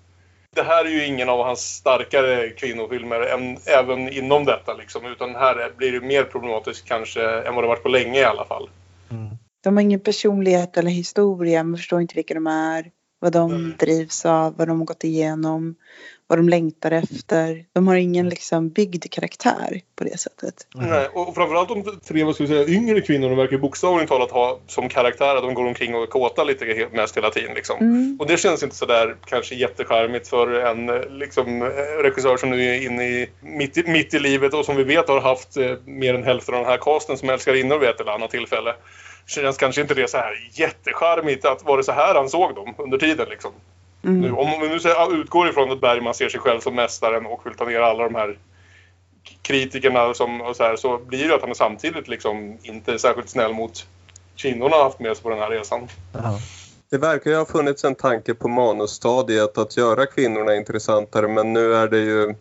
Det här är ju ingen av hans starkare kvinnofilmer även inom detta liksom, utan här blir det mer problematiskt kanske än vad det varit på länge i alla fall. Mm. De har ingen personlighet eller historia. Man förstår inte vilka de är. Vad de drivs av. Vad de har gått igenom. Vad de längtar efter. De har ingen liksom byggd karaktär på det sättet. Nej, och framförallt de tre, vad ska vi säga, yngre kvinnorna verkar bokstavligt talat ha som karaktär att de går omkring och kåtar lite mest hela tiden liksom. Och det känns inte så där kanske jätteskärmigt för en liksom regissör som nu är inne i mitt i livet och som vi vet har haft mer än hälften av den här casten som älskar inne och vid ett eller annat tillfälle. Känns kanske inte det så här jättecharmigt att var det så här han såg dem under tiden liksom. Nu, om vi nu utgår ifrån att Bergman ser sig själv som mästaren och vill ta ner alla de här kritikerna som, och så här, så blir det att han samtidigt liksom inte särskilt snäll mot kvinnorna har haft med sig på den här resan. Det verkar ju ha funnits en tanke på manusstadiet att göra kvinnorna intressantare, men nu är det ju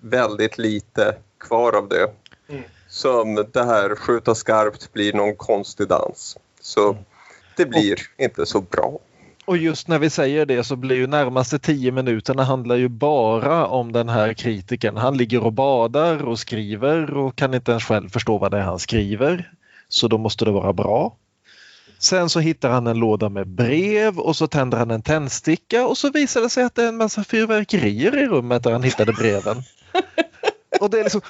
väldigt lite kvar av det. Som det här skjuta skarpt blir någon konstig dans. Så det blir inte så bra. Och just när vi säger det så blir ju närmaste 10 minuterna handlar ju bara om den här kritiken. Han ligger och badar och skriver och kan inte ens själv förstå vad det är han skriver. Så då måste det vara bra. Sen så hittar han en låda med brev och så tänder han en tändsticka. Och så visar det sig att det är en massa fyrverkerier i rummet där han hittade breven. Och det är liksom...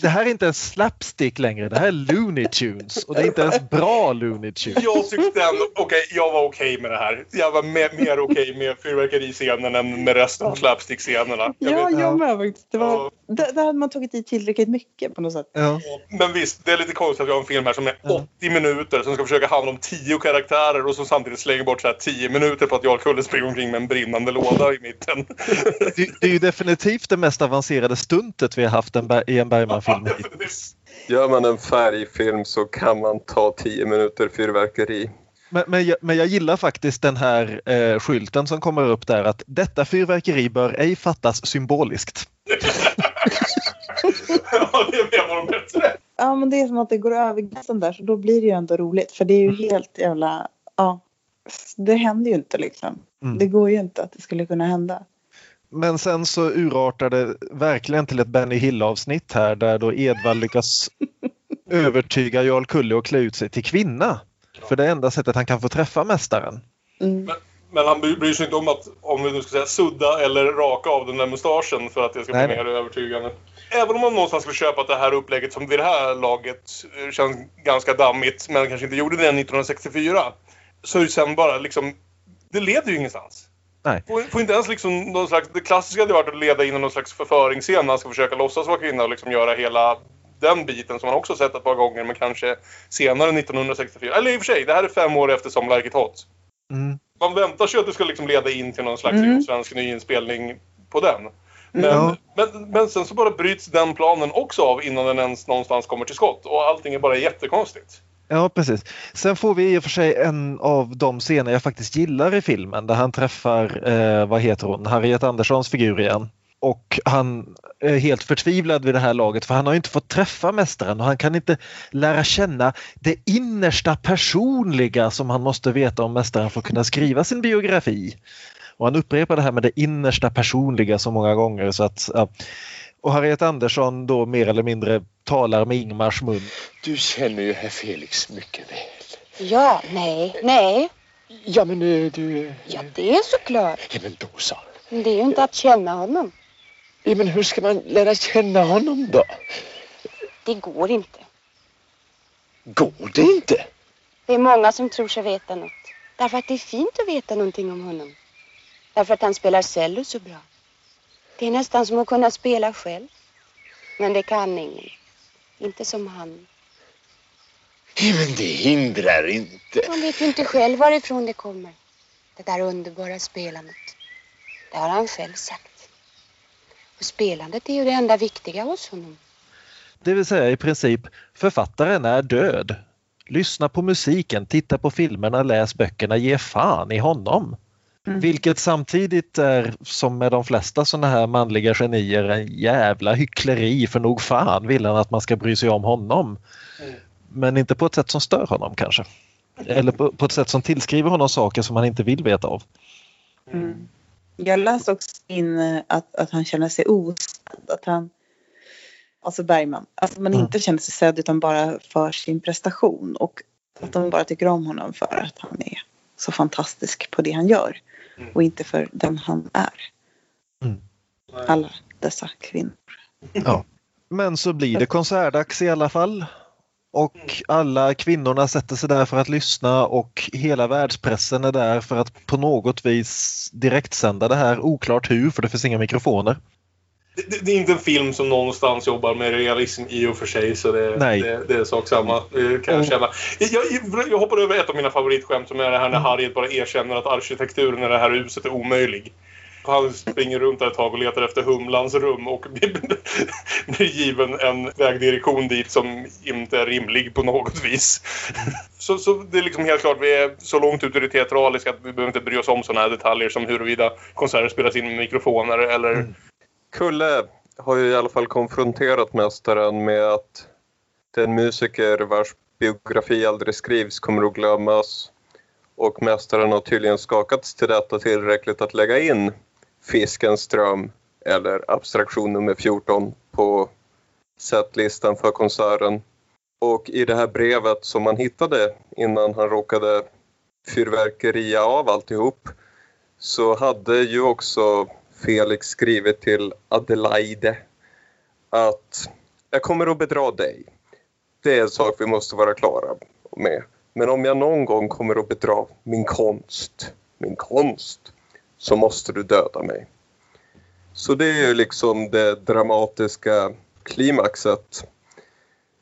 Det här är inte en slapstick längre. Det här är Looney Tunes. Och det är inte ens bra Looney Tunes. Jag tyckte ändå, jag var okej med det här. Jag var mer okej med fyrverkeriscenen än med resten av slapstick-scenerna. Jag med faktiskt. Där hade man tagit i tillräckligt mycket på något sätt. Ja. Men visst, det är lite konstigt att vi har en film här som är 80 minuter som ska försöka handla om 10 karaktärer och som samtidigt slänger bort så här 10 minuter på att Jarl Kulle springer omkring med en brinnande låda i mitten. Det är ju definitivt det mest avancerade stuntet vi har haft i en Bergman-film. Gör man en färgfilm så kan man ta 10 minuter fyrverkeri. Men jag gillar faktiskt den här skylten som kommer upp där att detta fyrverkeri bör ej fattas symboliskt. Ja, men det är som att det går över gränsen där, så då blir det ju ändå roligt, för det är ju helt jävla, det händer ju inte liksom. Det går ju inte att det skulle kunna hända. Men sen så urartade det verkligen till ett Benny Hill-avsnitt här där då Edvall lyckas övertyga Jarl Kulle och klä ut sig till kvinna. För det enda sättet han kan få träffa mästaren. Men han bryr sig inte om att, om vi nu ska säga, sudda eller raka av den där mustaschen för att det ska bli mer övertygande. Även om man någonstans skulle köpa att det här upplägget som vid det här laget känns ganska dammigt, men kanske inte gjorde det 1964, så är ju sen bara liksom, det leder ju ingenstans. Nej. Får inte ens liksom någon slags, det klassiska hade varit att leda in någon slags förföringsscen när han ska försöka låtsas vara kvinna och liksom göra hela den biten som man också sett ett par gånger, men kanske senare 1964. Eller i och för sig, det här är 5 år efter som Like It Hot. Man väntar sig att det ska liksom leda in till någon slags svensk nyinspelning på den. Men sen så bara bryts den planen också av innan den ens någonstans kommer till skott. Och allting är bara jättekonstigt. Ja, precis. Sen får vi i och för sig en av de scener jag faktiskt gillar i filmen, där han träffar, vad heter hon, Harriet Anderssons figur igen. Och han är helt förtvivlad vid det här laget, för han har ju inte fått träffa mästaren och han kan inte lära känna det innersta personliga som han måste veta om mästaren för att kunna skriva sin biografi. Och han upprepar det här med det innersta personliga så många gånger så att... Ja. Och Harriet Andersson då mer eller mindre talar med Ingmars mun. Du känner ju herr Felix mycket väl. Ja, nej. Ja, men du... Ja, det är såklart. Ja, men då så. Men det är ju inte att känna honom. Ja, men hur ska man lära känna honom då? Det går inte. Går det inte? Det är många som tror sig veta något. Därför att det är fint att veta någonting om honom. Därför att han spelar cello så bra. Det är nästan som att kunna spela själv. Men det kan ingen. Inte som han. Men det hindrar inte. Man vet ju inte själv varifrån det kommer. Det där underbara spelandet. Det har han själv sagt. Och spelandet är ju det enda viktiga hos honom. Det vill säga i princip, författaren är död. Lyssna på musiken, titta på filmerna, läs böckerna, ge fan i honom. Mm. Vilket samtidigt är, som med de flesta sådana här manliga genier, en jävla hyckleri, för nog fan vill han att man ska bry sig om honom. Mm. Men inte på ett sätt som stör honom kanske. Eller på ett sätt som tillskriver honom saker som han inte vill veta av. Mm. Jag läste också in att han känner sig osedd. Att han, alltså Bergman, att man inte känner sig sedd utan bara för sin prestation. Och att de bara tycker om honom för att han är så fantastisk på det han gör. Och inte för den han är. Mm. Alla dessa kvinnor. Ja. Men så blir det konsertdags i alla fall. Och alla kvinnorna sätter sig där för att lyssna. Och hela världspressen är där för att på något vis direktsända det här. Oklart hur, för det finns inga mikrofoner. Det är inte en film som någonstans jobbar med realism i och för sig, så det är sak samma, kan jag känna. Jag hoppar över ett av mina favoritskämt som är det här när Harriet bara erkänner att arkitekturen i det här huset är omöjlig. Han springer runt där ett tag och letar efter Humlans rum och blir given en vägdirektion dit som inte är rimlig på något vis. Så det är liksom helt klart, vi är så långt ut i det teatraliska att vi behöver inte bry oss om sådana här detaljer som huruvida konserter spelas in med mikrofoner eller... Mm. Kulle har ju i alla fall konfronterat mästaren med att den musiker vars biografi aldrig skrivs kommer att glömmas, och mästaren har tydligen skakats till detta tillräckligt att lägga in Fiskens ström eller abstraktion nummer 14 på setlistan för konserten. Och i det här brevet som man hittade innan han råkade fyrverkeria av alltihop, så hade ju också Felix skrivit till Adelaide att jag kommer att bedra dig. Det är en sak vi måste vara klara med. Men om jag någon gång kommer att bedra min konst, så måste du döda mig. Så det är ju liksom det dramatiska klimaxet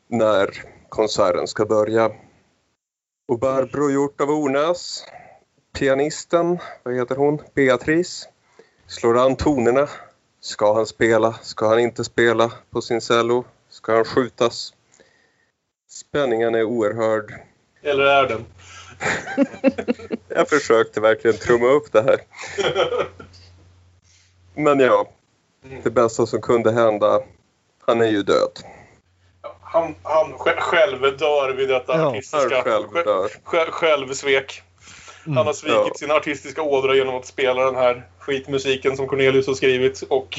när konserten ska börja. Och Barbro Hjort av Ornäs, pianisten, vad heter hon? Beatrice. Slår han tonerna? Ska han spela? Ska han inte spela på sin cello? Ska han skjutas? Spänningen är oerhörd. Eller är den? Jag försökte verkligen trumma upp det här. Men ja, det bästa som kunde hända, han är ju död. Han själv dör vid detta artistiska självsvek. Han har svikit sin artistiska ådra genom att spela den här skitmusiken som Cornelius har skrivit. Och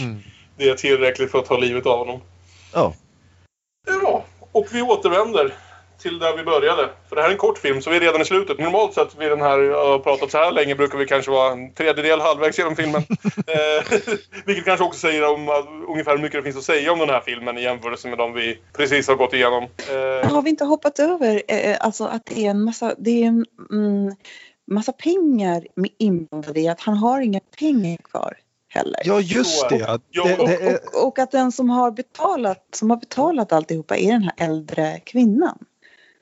det är tillräckligt för att ta livet av honom. Ja, och vi återvänder till där vi började. För det här är en kort film, så vi är redan i slutet. Normalt sett vid den här har pratat så här länge brukar vi kanske vara en tredjedel halvvägs genom filmen. Vilket kanske också säger om ungefär hur mycket det finns att säga om den här filmen i jämförelse med de vi precis har gått igenom. Har vi inte hoppat över alltså att det är en massa... Det är en, massa pengar med inblandade i att han har inga pengar kvar heller. Ja, just det. Och att den som har betalat alltihopa är den här äldre kvinnan.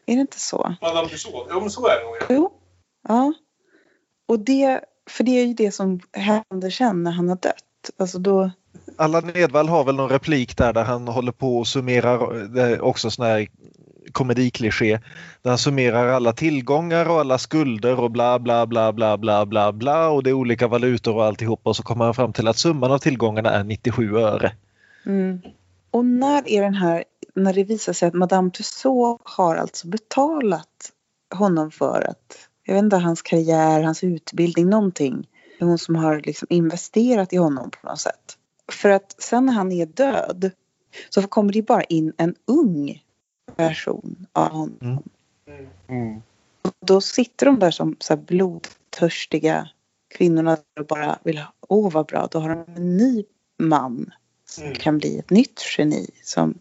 Är det inte så? Madame Tussaud. Ja, men så är det nog. Jo. Ja. Och det, för det är ju det som händer sen när han har dött. Alltså då... Allan Edvall har väl någon replik där han håller på och summerar också sån här komedikliché där han summerar alla tillgångar och alla skulder och bla bla bla bla bla bla bla och det är olika valutor och alltihopa, och så kommer han fram till att summan av tillgångarna är 97 öre. Mm. Och när det visar sig att Madame Tussaud har alltså betalat honom för att, jag vet inte, hans karriär, hans utbildning, någonting. Det är hon som har liksom investerat i honom på något sätt. För att sen när han är död så kommer det bara in en ung version av honom. Mm. Mm. Och då sitter de där som så här blodtörstiga kvinnorna och bara vill, åh vad bra, då har de en ny man som kan bli ett nytt geni. Som...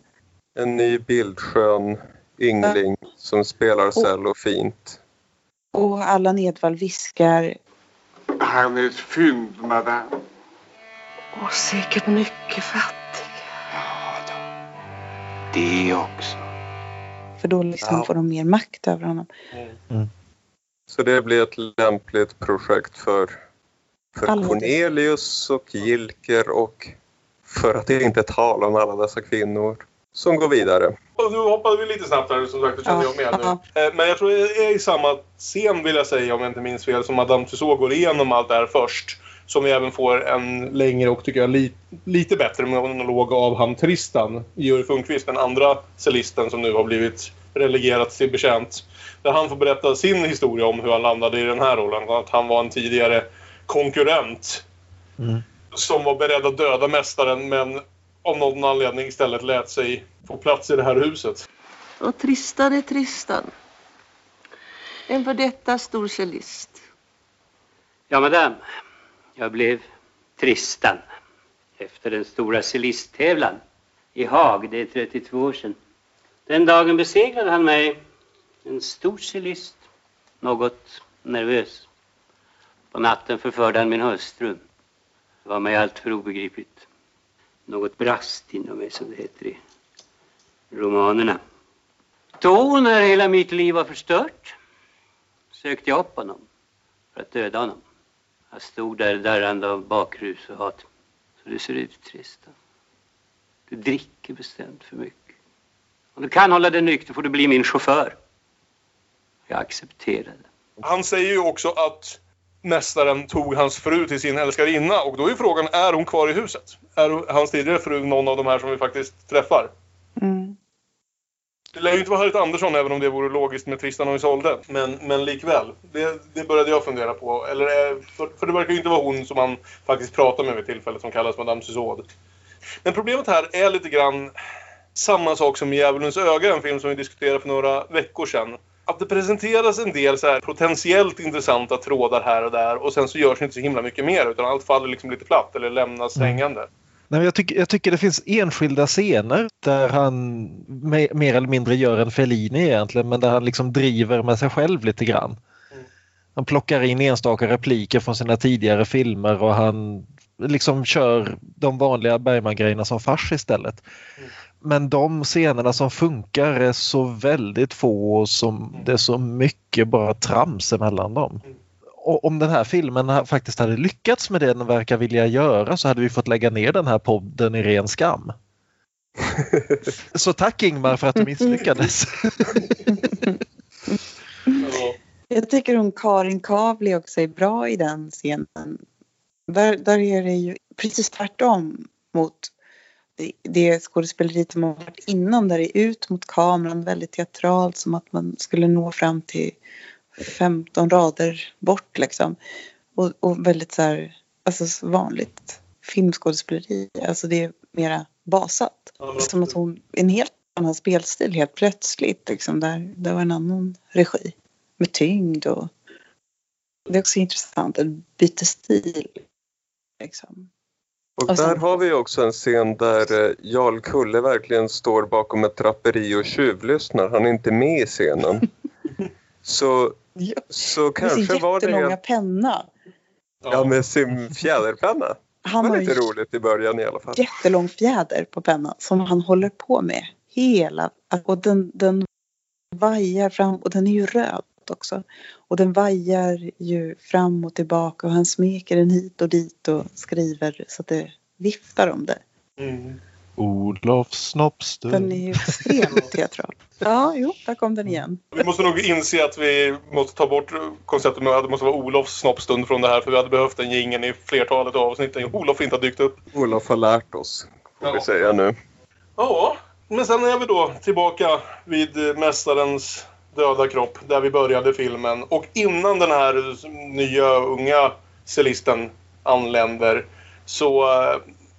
en ny bildskön yngling som spelar cello fint. Och Allan Edvall viskar: han är ett fynd, madame. Och säkert mycket fattig. Ja då. Det också. För då liksom får de mer makt över honom. Mm. Så det blir ett lämpligt projekt för Cornelius och Gilker, och för att det inte tala om alla dessa kvinnor som går vidare. Nu hoppade vi lite snabbt här, som sagt, det kände jag med nu. Men jag tror det är i samma scen, vill jag säga, om jag inte minns fel, som Madame Tussaud går igenom allt det här först. Som vi även får en längre och, tycker jag, lite bättre monolog av han Tristan, Georg Funkquist, den andra cellisten som nu har blivit relegerat till betjänt. Där han får berätta sin historia om hur han landade i den här rollen. Att han var en tidigare konkurrent som var beredd att döda mästaren, men av någon anledning istället lät sig få plats i det här huset. Och Tristan är Tristan. En för detta stor cellist. Ja, madame. Jag blev Tristan efter den stora cellisttävlan i Haag, det är 32 år sedan. Den dagen beseglade han mig, en stor cellist, något nervös. På natten förförde han min hustru. Det var mig allt för obegripligt. Något brast inom mig, som det heter i romanerna. Då, när hela mitt liv var förstört, sökte jag upp honom för att döda honom. Han stod där darrande av bakrus och hat. Så du ser ut, Tristan. Du dricker bestämt för mycket. Om du kan hålla dig nykter får du bli min chaufför. Jag accepterade. Han säger ju också att mästaren tog hans fru till sin älskarinna. Och då är frågan, är hon kvar i huset? Är hans tidigare fru någon av de här som vi faktiskt träffar? Mm. Det lär ju inte vara Harriet Andersson, även om det vore logiskt med Tristan och Isolde. Men likväl, det började jag fundera på. Eller, för det verkar ju inte vara hon som han faktiskt pratar med vid tillfället, som kallas Madame Tussaud. Men problemet här är lite grann samma sak som Djävulens öga, en film som vi diskuterade för några veckor sedan. Att det presenteras en del så här potentiellt intressanta trådar här och där, och sen så görs inte så himla mycket mer, utan allt faller liksom lite platt eller lämnas hängande. Nej, jag tycker det finns enskilda scener där han mer eller mindre gör en Fellini egentligen, men där han liksom driver med sig själv lite grann. Mm. Han plockar in enstaka repliker från sina tidigare filmer och han liksom kör de vanliga Bergman-grejerna som fars istället. Mm. Men de scenerna som funkar är så väldigt få, och det är så mycket bara trams emellan dem. Mm. Och om den här filmen faktiskt hade lyckats med det den verkar vilja göra, så hade vi fått lägga ner den här podden i ren skam. Så tack, Ingmar, för att du misslyckades. Jag tycker hon Karin Kavli också är bra i den scenen. Där är det ju precis tvärtom mot det skådespeleriet man har varit innan, där det är ut mot kameran, väldigt teatralt, som att man skulle nå fram till 15 rader bort liksom, och väldigt så här, alltså vanligt filmskådespeleri, alltså det är mera basat, som att hon en helt annan spelstil helt plötsligt liksom, där var en annan regi med tyngd, och det är också intressant att byta stil liksom. Och där har vi också en scen där Jarl Kulle verkligen står bakom ett draperi och tjuvlyssnar. Han är inte med i scenen. Så kanske var det en jättelånga penna. Ja, med sin fjäderpenna. Han var lite roligt i början i alla fall. Jättelång fjäder på pennan som han håller på med hela. Och den vajar fram, och den är ju röd också. Och den vajar ju fram och tillbaka, och han smeker den hit och dit och skriver så att det viftar om det. Mm. Olofs snoppstund. Den är ju extremt teatral. Ja, jo, där kom den igen. Vi måste nog inse att vi måste ta bort konceptet med att det måste vara Olofs snoppstund från det här, för vi hade behövt en jingeln i flertalet avsnitt. Olof inte har dykt upp. Olof har lärt oss, får vi säga nu. Ja, men sen är vi då tillbaka vid mästarens döda kropp, där vi började filmen. Och innan den här nya unga cellisten anländer, så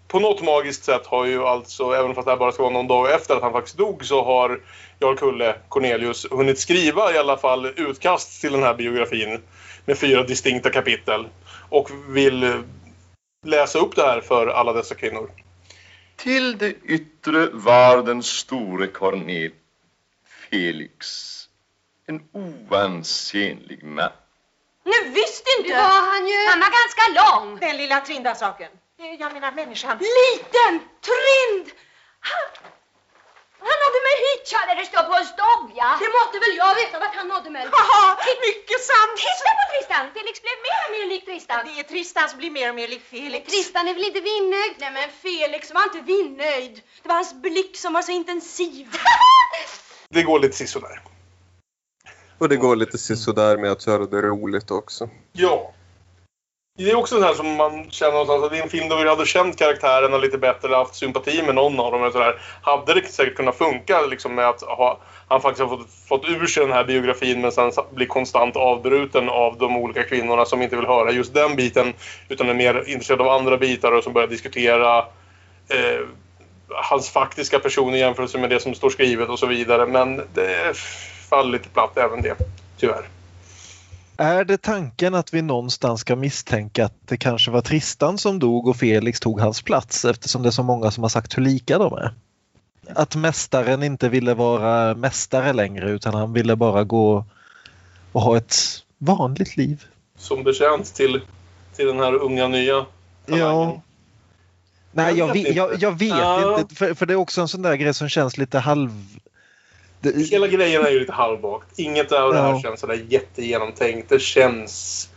på något magiskt sätt har ju alltså, även fast det här bara ska vara någon dag efter att han faktiskt dog, så har Jarl Kulle Cornelius hunnit skriva i alla fall utkast till den här biografin med 4 distinkta kapitel, och vill läsa upp det här för alla dessa kvinnor. Till det yttre var den store Cornel Felix en oansenlig man. Nu visste inte var han ju. Han var ganska lång. Den lilla trinda saken. Jag menar människan. Liten, trind. Han hade mig hitchad där det stod på en stobja. Det måtte väl jag veta vart han nådde mig. Haha, mycket sant. Titta på Tristan. Felix blev mer och mer lik Tristan. Det är Tristans blir mer och mer lik Felix. Men Tristan är väl inte vinnöjd? Nej, men Felix var inte vinnöjd. Det var hans blick som var så intensiv. Det går lite sisådär. Och det går lite sådär med att göra det roligt också. Ja. Det är också det här som man känner någonstans, att det är en film där vi hade känt karaktärerna lite bättre, haft sympati med någon av dem och sådär. Hade det säkert kunnat funka liksom, med att han faktiskt har fått ur sig den här biografin, men sen blir konstant avbruten av de olika kvinnorna som inte vill höra just den biten, utan är mer intresserade av andra bitar och som börjar diskutera hans faktiska person i jämförelse med det som står skrivet och så vidare. Men det faller lite platt även det, tyvärr. Är det tanken att vi någonstans ska misstänka att det kanske var Tristan som dog och Felix tog hans plats, eftersom det är så många som har sagt hur lika de är? Att mästaren inte ville vara mästare längre, utan han ville bara gå och ha ett vanligt liv. Som betjänt till den här unga nya talangen. Ja. Nej, jag vet inte. För det är också en sån där grej som känns lite halv... Hela grejen är ju lite halvbakt. Inget av det här känns sådär jättegenomtänkt. Det känns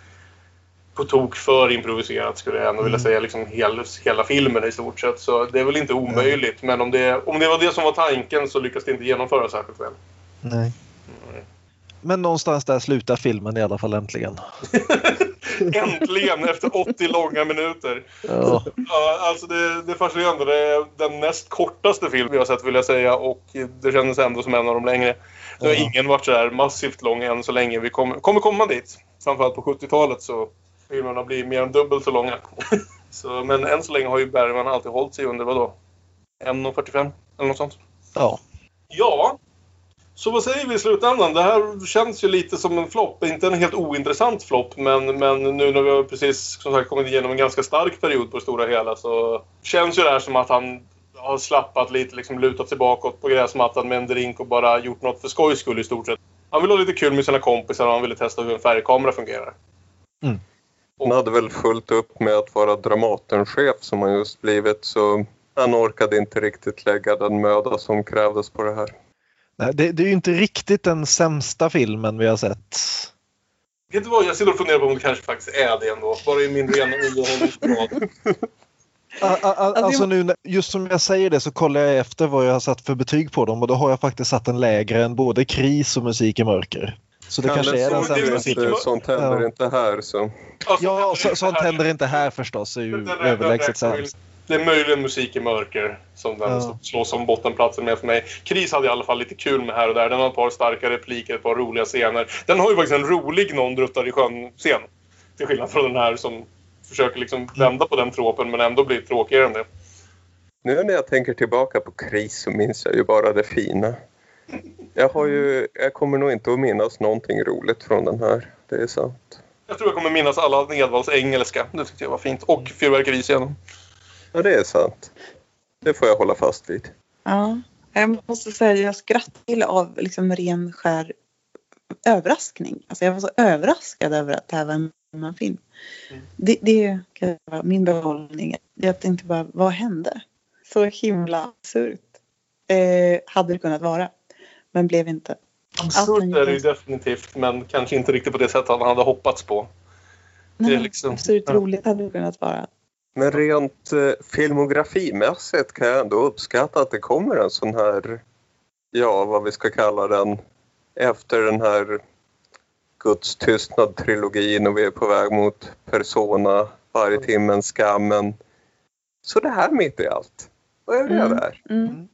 på tok för improviserat, skulle jag ändå vilja säga. Liksom hela filmen i stort sett. Så det är väl inte omöjligt. Men om det var det som var tanken, så lyckas det inte genomföra särskilt väl. Nej. Men någonstans där slutar filmen i alla fall äntligen. Äntligen efter 80 långa minuter. Ja. Alltså det fascinerande. Det är den näst kortaste film vi har sett, vill jag säga. Och det kändes ändå som en av de längre. Det har ingen varit så här massivt lång än så länge. Vi kommer komma dit. Framförallt på 70-talet så filmerna blir mer än dubbelt så långa. Så, men än så länge har ju Bergman alltid hållit sig under, vadå? 1,45 eller något sånt. Ja. Ja. Så vad säger vi i slutändan? Det här känns ju lite som en flopp. Inte en helt ointressant flopp, men nu när vi har precis som sagt kommit igenom en ganska stark period på det stora hela, så känns ju det här som att han har slappat lite, liksom lutat sig bakåt på gräsmattan med en drink och bara gjort något för skojs skull i stort sett. Han ville ha lite kul med sina kompisar och han ville testa hur en färgkamera fungerar. Mm. Han hade väl fullt upp med att vara Dramatenchef som han just blivit, så han orkade inte riktigt lägga den möda som krävdes på det här. Det är ju inte riktigt den sämsta filmen vi har sett. Vet du vad, jag sitter och funderar på om det kanske faktiskt är det ändå. Bara i min rena underhållningsgrad. Alltså nu, just som jag säger det, så kollar jag efter vad jag har satt för betyg på dem. Och då har jag faktiskt satt en lägre än både Kris och Musik i mörker. Så det kanske är den sämsta. Sånt händer inte här. Så. Ja, sånt händer inte här förstås. Det är ju överlägset sämst. Det är möjligen Musik i mörker som den slår som bottenplatsen med för mig. Kris hade i alla fall lite kul med här och där. Den har ett par starka repliker, ett par roliga scener. Den har ju faktiskt en rolig någon druttar i sjön-scen. Till skillnad från den här som försöker liksom vända på den tråpen men ändå blir tråkigare än det. Nu när jag tänker tillbaka på Kris så minns jag ju bara det fina. Jag kommer nog inte att minnas någonting roligt från den här. Det är sant. Jag tror jag kommer minnas Allan Edvalls engelska. Det tyckte jag var fint. Och fyrverkeris igenom. Ja, det är sant. Det får jag hålla fast vid. Ja, jag måste säga jag skrattade till av liksom ren skär överraskning. Alltså jag var så överraskad över att det här var en annan film. Det kan vara min behållning. Jag tänkte bara, vad hände? Så himla absurt hade det kunnat vara. Men blev inte. Absurt är det ju definitivt, men kanske inte riktigt på det sätt han hade hoppats på. Nej, det är liksom, absurt roligt hade det kunnat vara. Men rent filmografimässigt kan jag ändå uppskatta att det kommer en sån här, ja, vad vi ska kalla den, efter den här Guds tystnad-trilogin och vi är på väg mot Persona, varje timmen, skammen. Så det här mitt i allt. Vad är det där? Mm.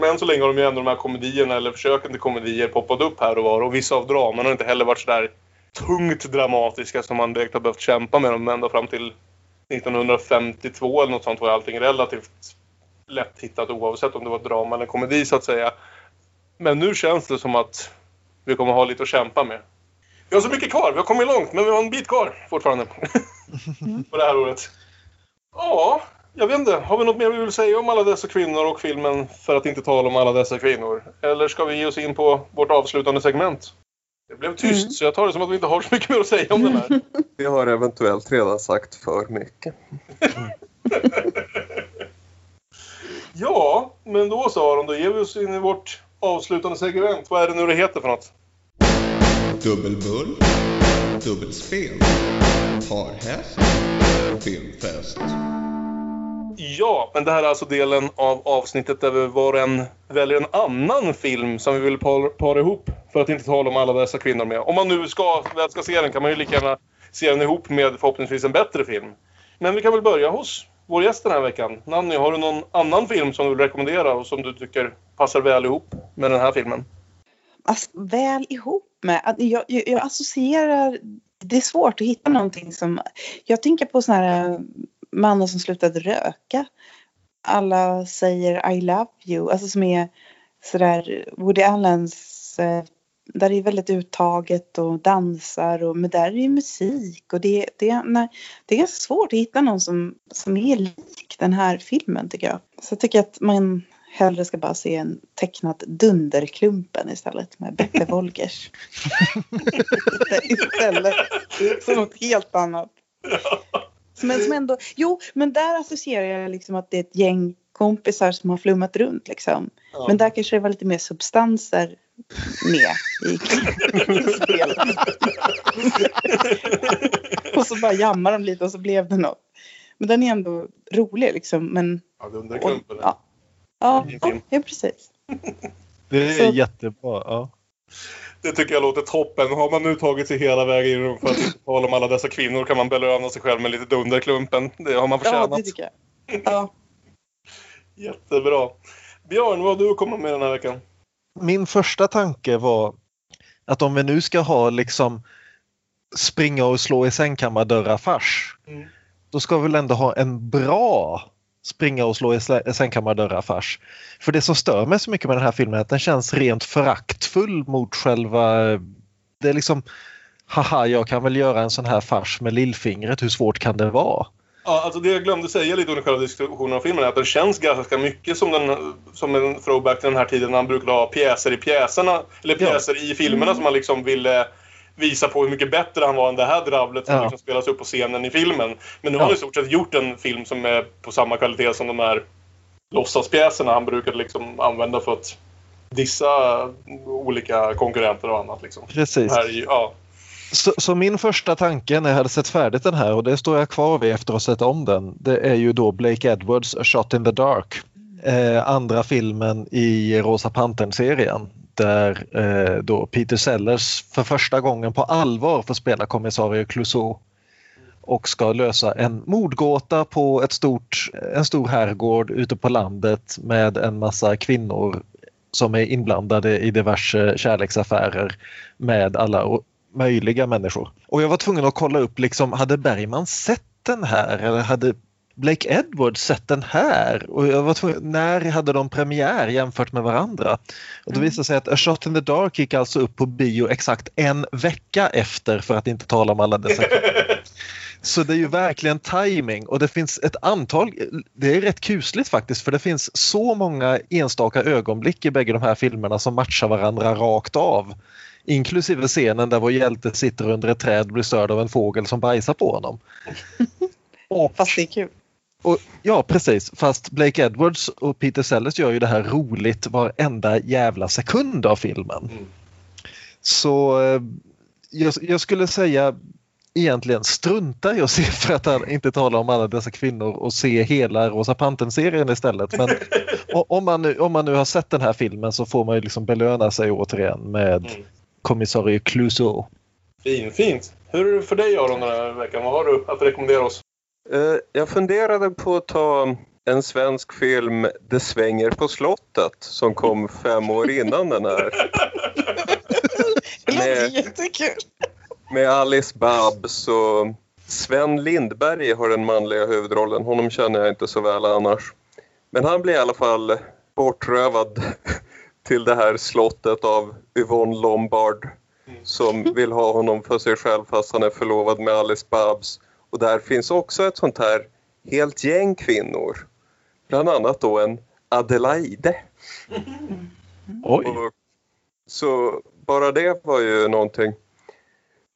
Men så länge har de ju ändå de här komedierna eller försöken till komedier poppat upp här och var. Och vissa av dramerna har inte heller varit så där tungt dramatiska som man direkt har behövt kämpa med dem. Men ända fram till 1952 eller något sånt var allting relativt lätt hittat oavsett om det var drama eller komedi så att säga. Men nu känns det som att vi kommer ha lite att kämpa med. Vi har så mycket kvar, vi har kommit långt men vi har en bit kvar fortfarande på det här året. Ja, jag vet inte. Har vi något mer vi vill säga om alla dessa kvinnor och filmen för att inte tala om alla dessa kvinnor? Eller ska vi ge oss in på vårt avslutande segment? Det blev tyst så jag tar det som att vi inte har så mycket mer att säga om den här. Vi har eventuellt redan sagt för mycket. Ja, men då sa de, då ger vi oss in i vårt avslutande segment. Vad är det nu det heter för något? Dubbelbull, dubbelspel, farhäst, filmfest. Ja, men det här är alltså delen av avsnittet där vi var en väljer en annan film som vi vill para ihop för att inte tala om alla dessa kvinnor med. Om man nu ska se den kan man ju lika gärna se den ihop med förhoppningsvis en bättre film. Men vi kan väl börja hos vår gäst den här veckan. Nanny, har du någon annan film som du vill rekommendera och som du tycker passar väl ihop med den här filmen? Alltså, väl ihop med? Jag associerar... Det är svårt att hitta någonting som... Jag tänker på såna här... mannen som slutade röka. Alla säger I love you. Alltså som är sådär Woody Allens. Där är väldigt uttaget och dansar. Och, men där är ju musik. Och det är ganska svårt att hitta någon som är lik den här filmen tycker jag. Så jag tycker att man hellre ska bara se en tecknad Dunderklumpen istället. Med Beppe Wolgers. Istället. För något helt annat. Men som ändå, men där associerar jag liksom att det är ett gäng kompisar som har flummat runt liksom. Ja. Men där kanske det var lite mer substanser med i spelet. Och så bara jammar de lite och så blev det något. Men den är ändå rolig liksom. Men, ja, det är Dunderklumpen. Ja, precis. Det är så. Jättebra, ja. Det tycker jag låter toppen. Har man nu tagit sig hela vägen för att inte tala om alla dessa kvinnor kan man belöna sig själv med lite Dunderklumpen. Det har man förtjänat. Ja, det tycker jag. Ja. Jättebra. Björn, vad har du kommit med den här veckan? Min första tanke var att om vi nu ska ha liksom springa och slå i sängkammardörrar fars, då ska vi väl ändå ha en bra springa och slå i sängkammardörrar-affärs. För det som stör mig så mycket med den här filmen är att den känns rent föraktfull mot själva... Det är liksom... Haha, jag kan väl göra en sån här fars med lillfingret. Hur svårt kan det vara? Ja, alltså det jag glömde säga lite under själva diskussionen av filmen är att den känns ganska mycket som en throwback till den här tiden när man brukade ha pjäser i pjäserna. Eller pjäser i filmerna som man liksom ville... visa på hur mycket bättre han var än det här dravlet som liksom spelas upp på scenen i filmen. Men nu har han i stort sett gjort en film som är på samma kvalitet som de här låtsaspjäserna han brukade liksom använda för att dissa olika konkurrenter och annat. Liksom. Precis. Så min första tanke när jag hade sett färdigt den här, och det står jag kvar vid efter att ha sett om den, det är ju då Blake Edwards A Shot in the Dark. Andra filmen i Rosa Pantern-serien. Där då Peter Sellers för första gången på allvar får spela kommissarie Clouseau och ska lösa en mordgåta på en stor herrgård ute på landet med en massa kvinnor som är inblandade i diverse kärleksaffärer med alla möjliga människor. Och jag var tvungen att kolla upp liksom, hade Bergman sett den här eller hade Blake Edwards sett den här? Och jag var tvungen, när hade de premiär jämfört med varandra? Och då visade sig att A Shot in the Dark gick alltså upp på bio exakt en vecka efter, för att inte tala om alla dessa. Så det är ju verkligen timing. Och det finns ett antal, det är rätt kusligt faktiskt, för det finns så många enstaka ögonblick i bägge de här filmerna som matchar varandra rakt av. Inklusive scenen där vår hjälte sitter under ett träd och blir störd av en fågel som bajsar på honom. Fast det är kul. Och, ja, precis. Fast Blake Edwards och Peter Sellers gör ju det här roligt varenda jävla sekund av filmen. Så jag skulle säga egentligen struntar i att se för att han inte talar om alla dessa kvinnor och se hela Rosa Pantern-serien istället. Men om man nu har sett den här filmen så får man ju liksom belöna sig återigen med kommissarie Clouseau. Fint. Hur är det för dig, Aron, den här veckan? Vad har du att rekommendera oss? Jag funderade på att ta en svensk film, Det svänger på slottet, som kom 5 år innan den här. Det låter jättekul. Med Alice Babs och Sven Lindberg har den manliga huvudrollen. Honom känner jag inte så väl annars. Men han blir i alla fall bortrövad till det här slottet av Yvonne Lombard. Som vill ha honom för sig själv fast han är förlovad med Alice Babs. Och där finns också ett sånt här helt gäng kvinnor. Bland annat då en Adelaide. Oj. Och, så bara det var ju någonting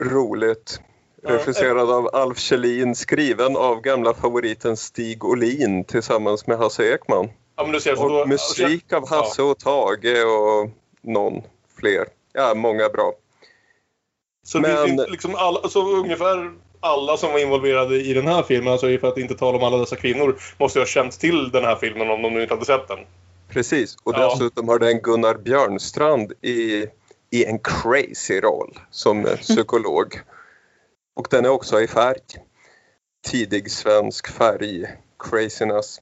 roligt. Regisserad av Alf Kjellin, skriven av gamla favoriten Stig Olin tillsammans med Hasse Ekman. Ja, men du ser, och då, musik av Hasse och Tage och någon fler. Ja, många bra. Så, men, det liksom alla, så ungefär alla som var involverade i den här filmen, alltså för att inte tala om alla dessa kvinnor, måste ha känt till den här filmen om de nu inte hade sett den. Precis, och dessutom har den Gunnar Björnstrand i en crazy roll som psykolog. Och den är också i färg. Tidig svensk färg. Craziness.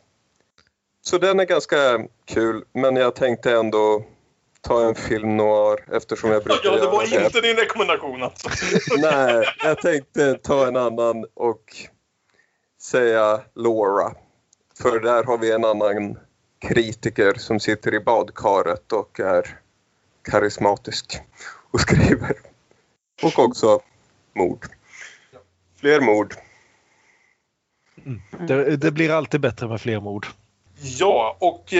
Så den är ganska kul. Men jag tänkte ändå ta en film noir eftersom jag brukar göra det. Ja, det var inte din rekommendation alltså. Nej, jag tänkte ta en annan och säga Laura. För där har vi en annan kritiker som sitter i badkaret och är karismatisk och skriver. Och också mord. Fler mord. Det blir alltid bättre med fler mord. Ja, och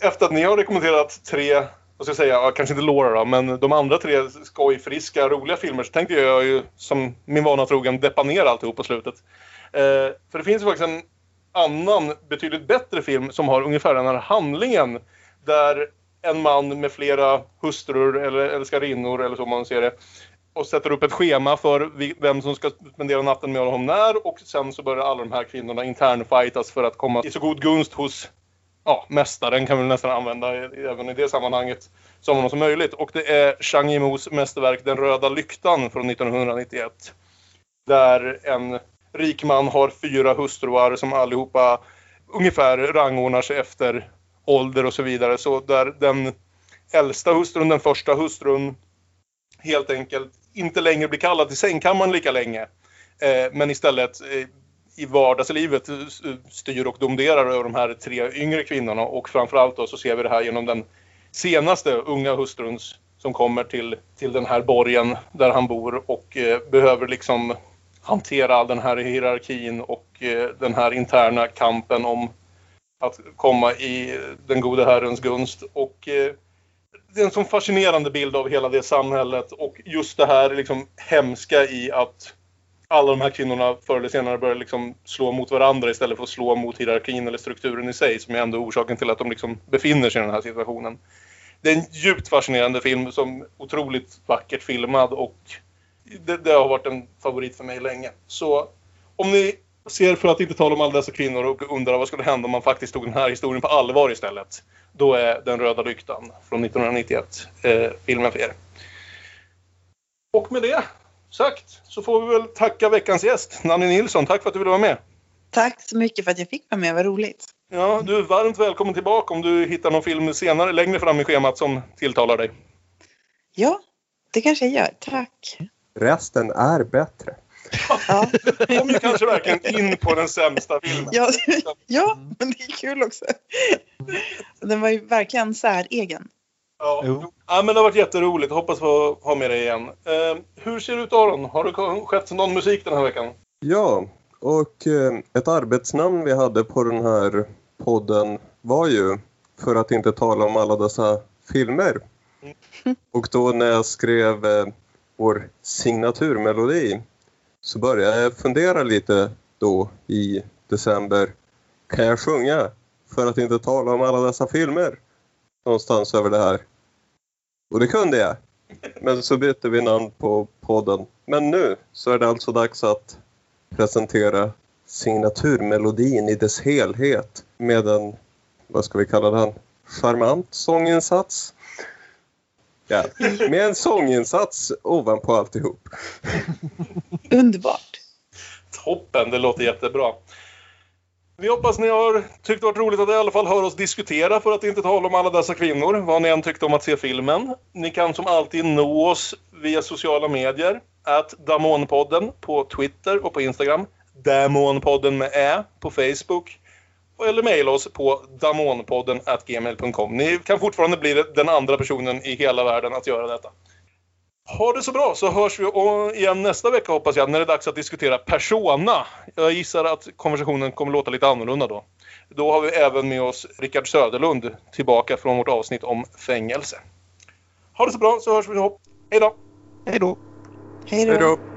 efter att ni har rekommenderat 3, vad ska jag säga, kanske inte Laura då, men de andra 3 skojfriska, roliga filmer, så tänkte jag ju som min vana trogen deppa ner alltihop på slutet. För det finns faktiskt en annan, betydligt bättre film som har ungefär den här handlingen, där en man med flera hustrur eller älskarinnor eller så man ser det, och sätter upp ett schema för vem som ska spendera natten med honom när. Och sen så börjar alla de här kvinnorna internfightas för att komma i så god gunst hos mästaren, kan vi nästan använda även i det sammanhanget, som honom som möjligt. Och det är Zhang Yimous mästerverk Den röda lyktan från 1991. Där en rik man har 4 hustruar som allihopa ungefär rangordnar sig efter ålder och så vidare. Så där den äldsta hustrun, den första hustrun, helt enkelt inte längre blir kallad till sängkammaren lika länge. Men istället i vardagslivet styr och domderar över de här 3 yngre kvinnorna. Och framförallt då så ser vi det här genom den senaste unga hustruns som kommer till den här borgen där han bor. Och behöver liksom hantera all den här hierarkin och den här interna kampen om att komma i den gode herrens gunst. Och det är en sån fascinerande bild av hela det samhället. Och just det här liksom hemska i att alla de här kvinnorna förr eller senare börjar liksom slå mot varandra istället för att slå mot hierarkin eller strukturen i sig, som är ändå orsaken till att de liksom befinner sig i den här situationen. Det är en djupt fascinerande film, som otroligt vackert filmad, och det har varit en favorit för mig länge. Så om ni ser för att inte tala om alla dessa kvinnor och undrar vad skulle hända om man faktiskt tog den här historien på allvar istället, då är Den röda lyktan från 1991 filmen för er. Och med det sagt så får vi väl tacka veckans gäst, Nanny Nilsson. Tack för att du ville vara med. Tack så mycket för att jag fick vara med, vad roligt. Ja, du är varmt välkommen tillbaka om du hittar någon film senare, längre fram i schemat som tilltalar dig. Ja, det kanske jag gör. Tack. Resten är bättre. Ja. Kom ju kanske verkligen in på den sämsta filmen. Ja, men det är kul också. Den var ju verkligen säregen. Ja, men det har varit jätteroligt. Hoppas få ha med dig igen. Hur ser det ut, Aron? Har du skett någon musik den här veckan? Ja, och ett arbetsnamn vi hade på den här podden var ju För att inte tala om alla dessa filmer. Och då när jag skrev vår signaturmelodi, så började jag fundera lite då i december. Kan jag sjunga För att inte tala om alla dessa filmer någonstans över det här? Och det kunde jag. Men så byter vi namn på podden. Men nu så är det alltså dags att presentera signaturmelodin i dess helhet med en, vad ska vi kalla den, charmant sånginsats. Ja, med en sånginsats ovanpå alltihop. Underbart. Toppen, det låter jättebra. Vi hoppas ni har tyckt det varit roligt att i alla fall höra oss diskutera, för att inte tala om alla dessa kvinnor, vad ni än tyckte om att se filmen. Ni kan som alltid nå oss via sociala medier, @damonpodden på Twitter och på Instagram, damonpodden med ä på Facebook, eller mejla oss på damonpodden@gmail.com. Ni kan fortfarande bli den andra personen i hela världen att göra detta. Ha det så bra, så hörs vi igen nästa vecka, hoppas jag, när det är dags att diskutera Persona. Jag gissar att konversationen kommer låta lite annorlunda då. Då har vi även med oss Rickard Söderlund tillbaka från vårt avsnitt om fängelse. Ha det så bra, så hörs vi. Hej då. Hej då. Hej då.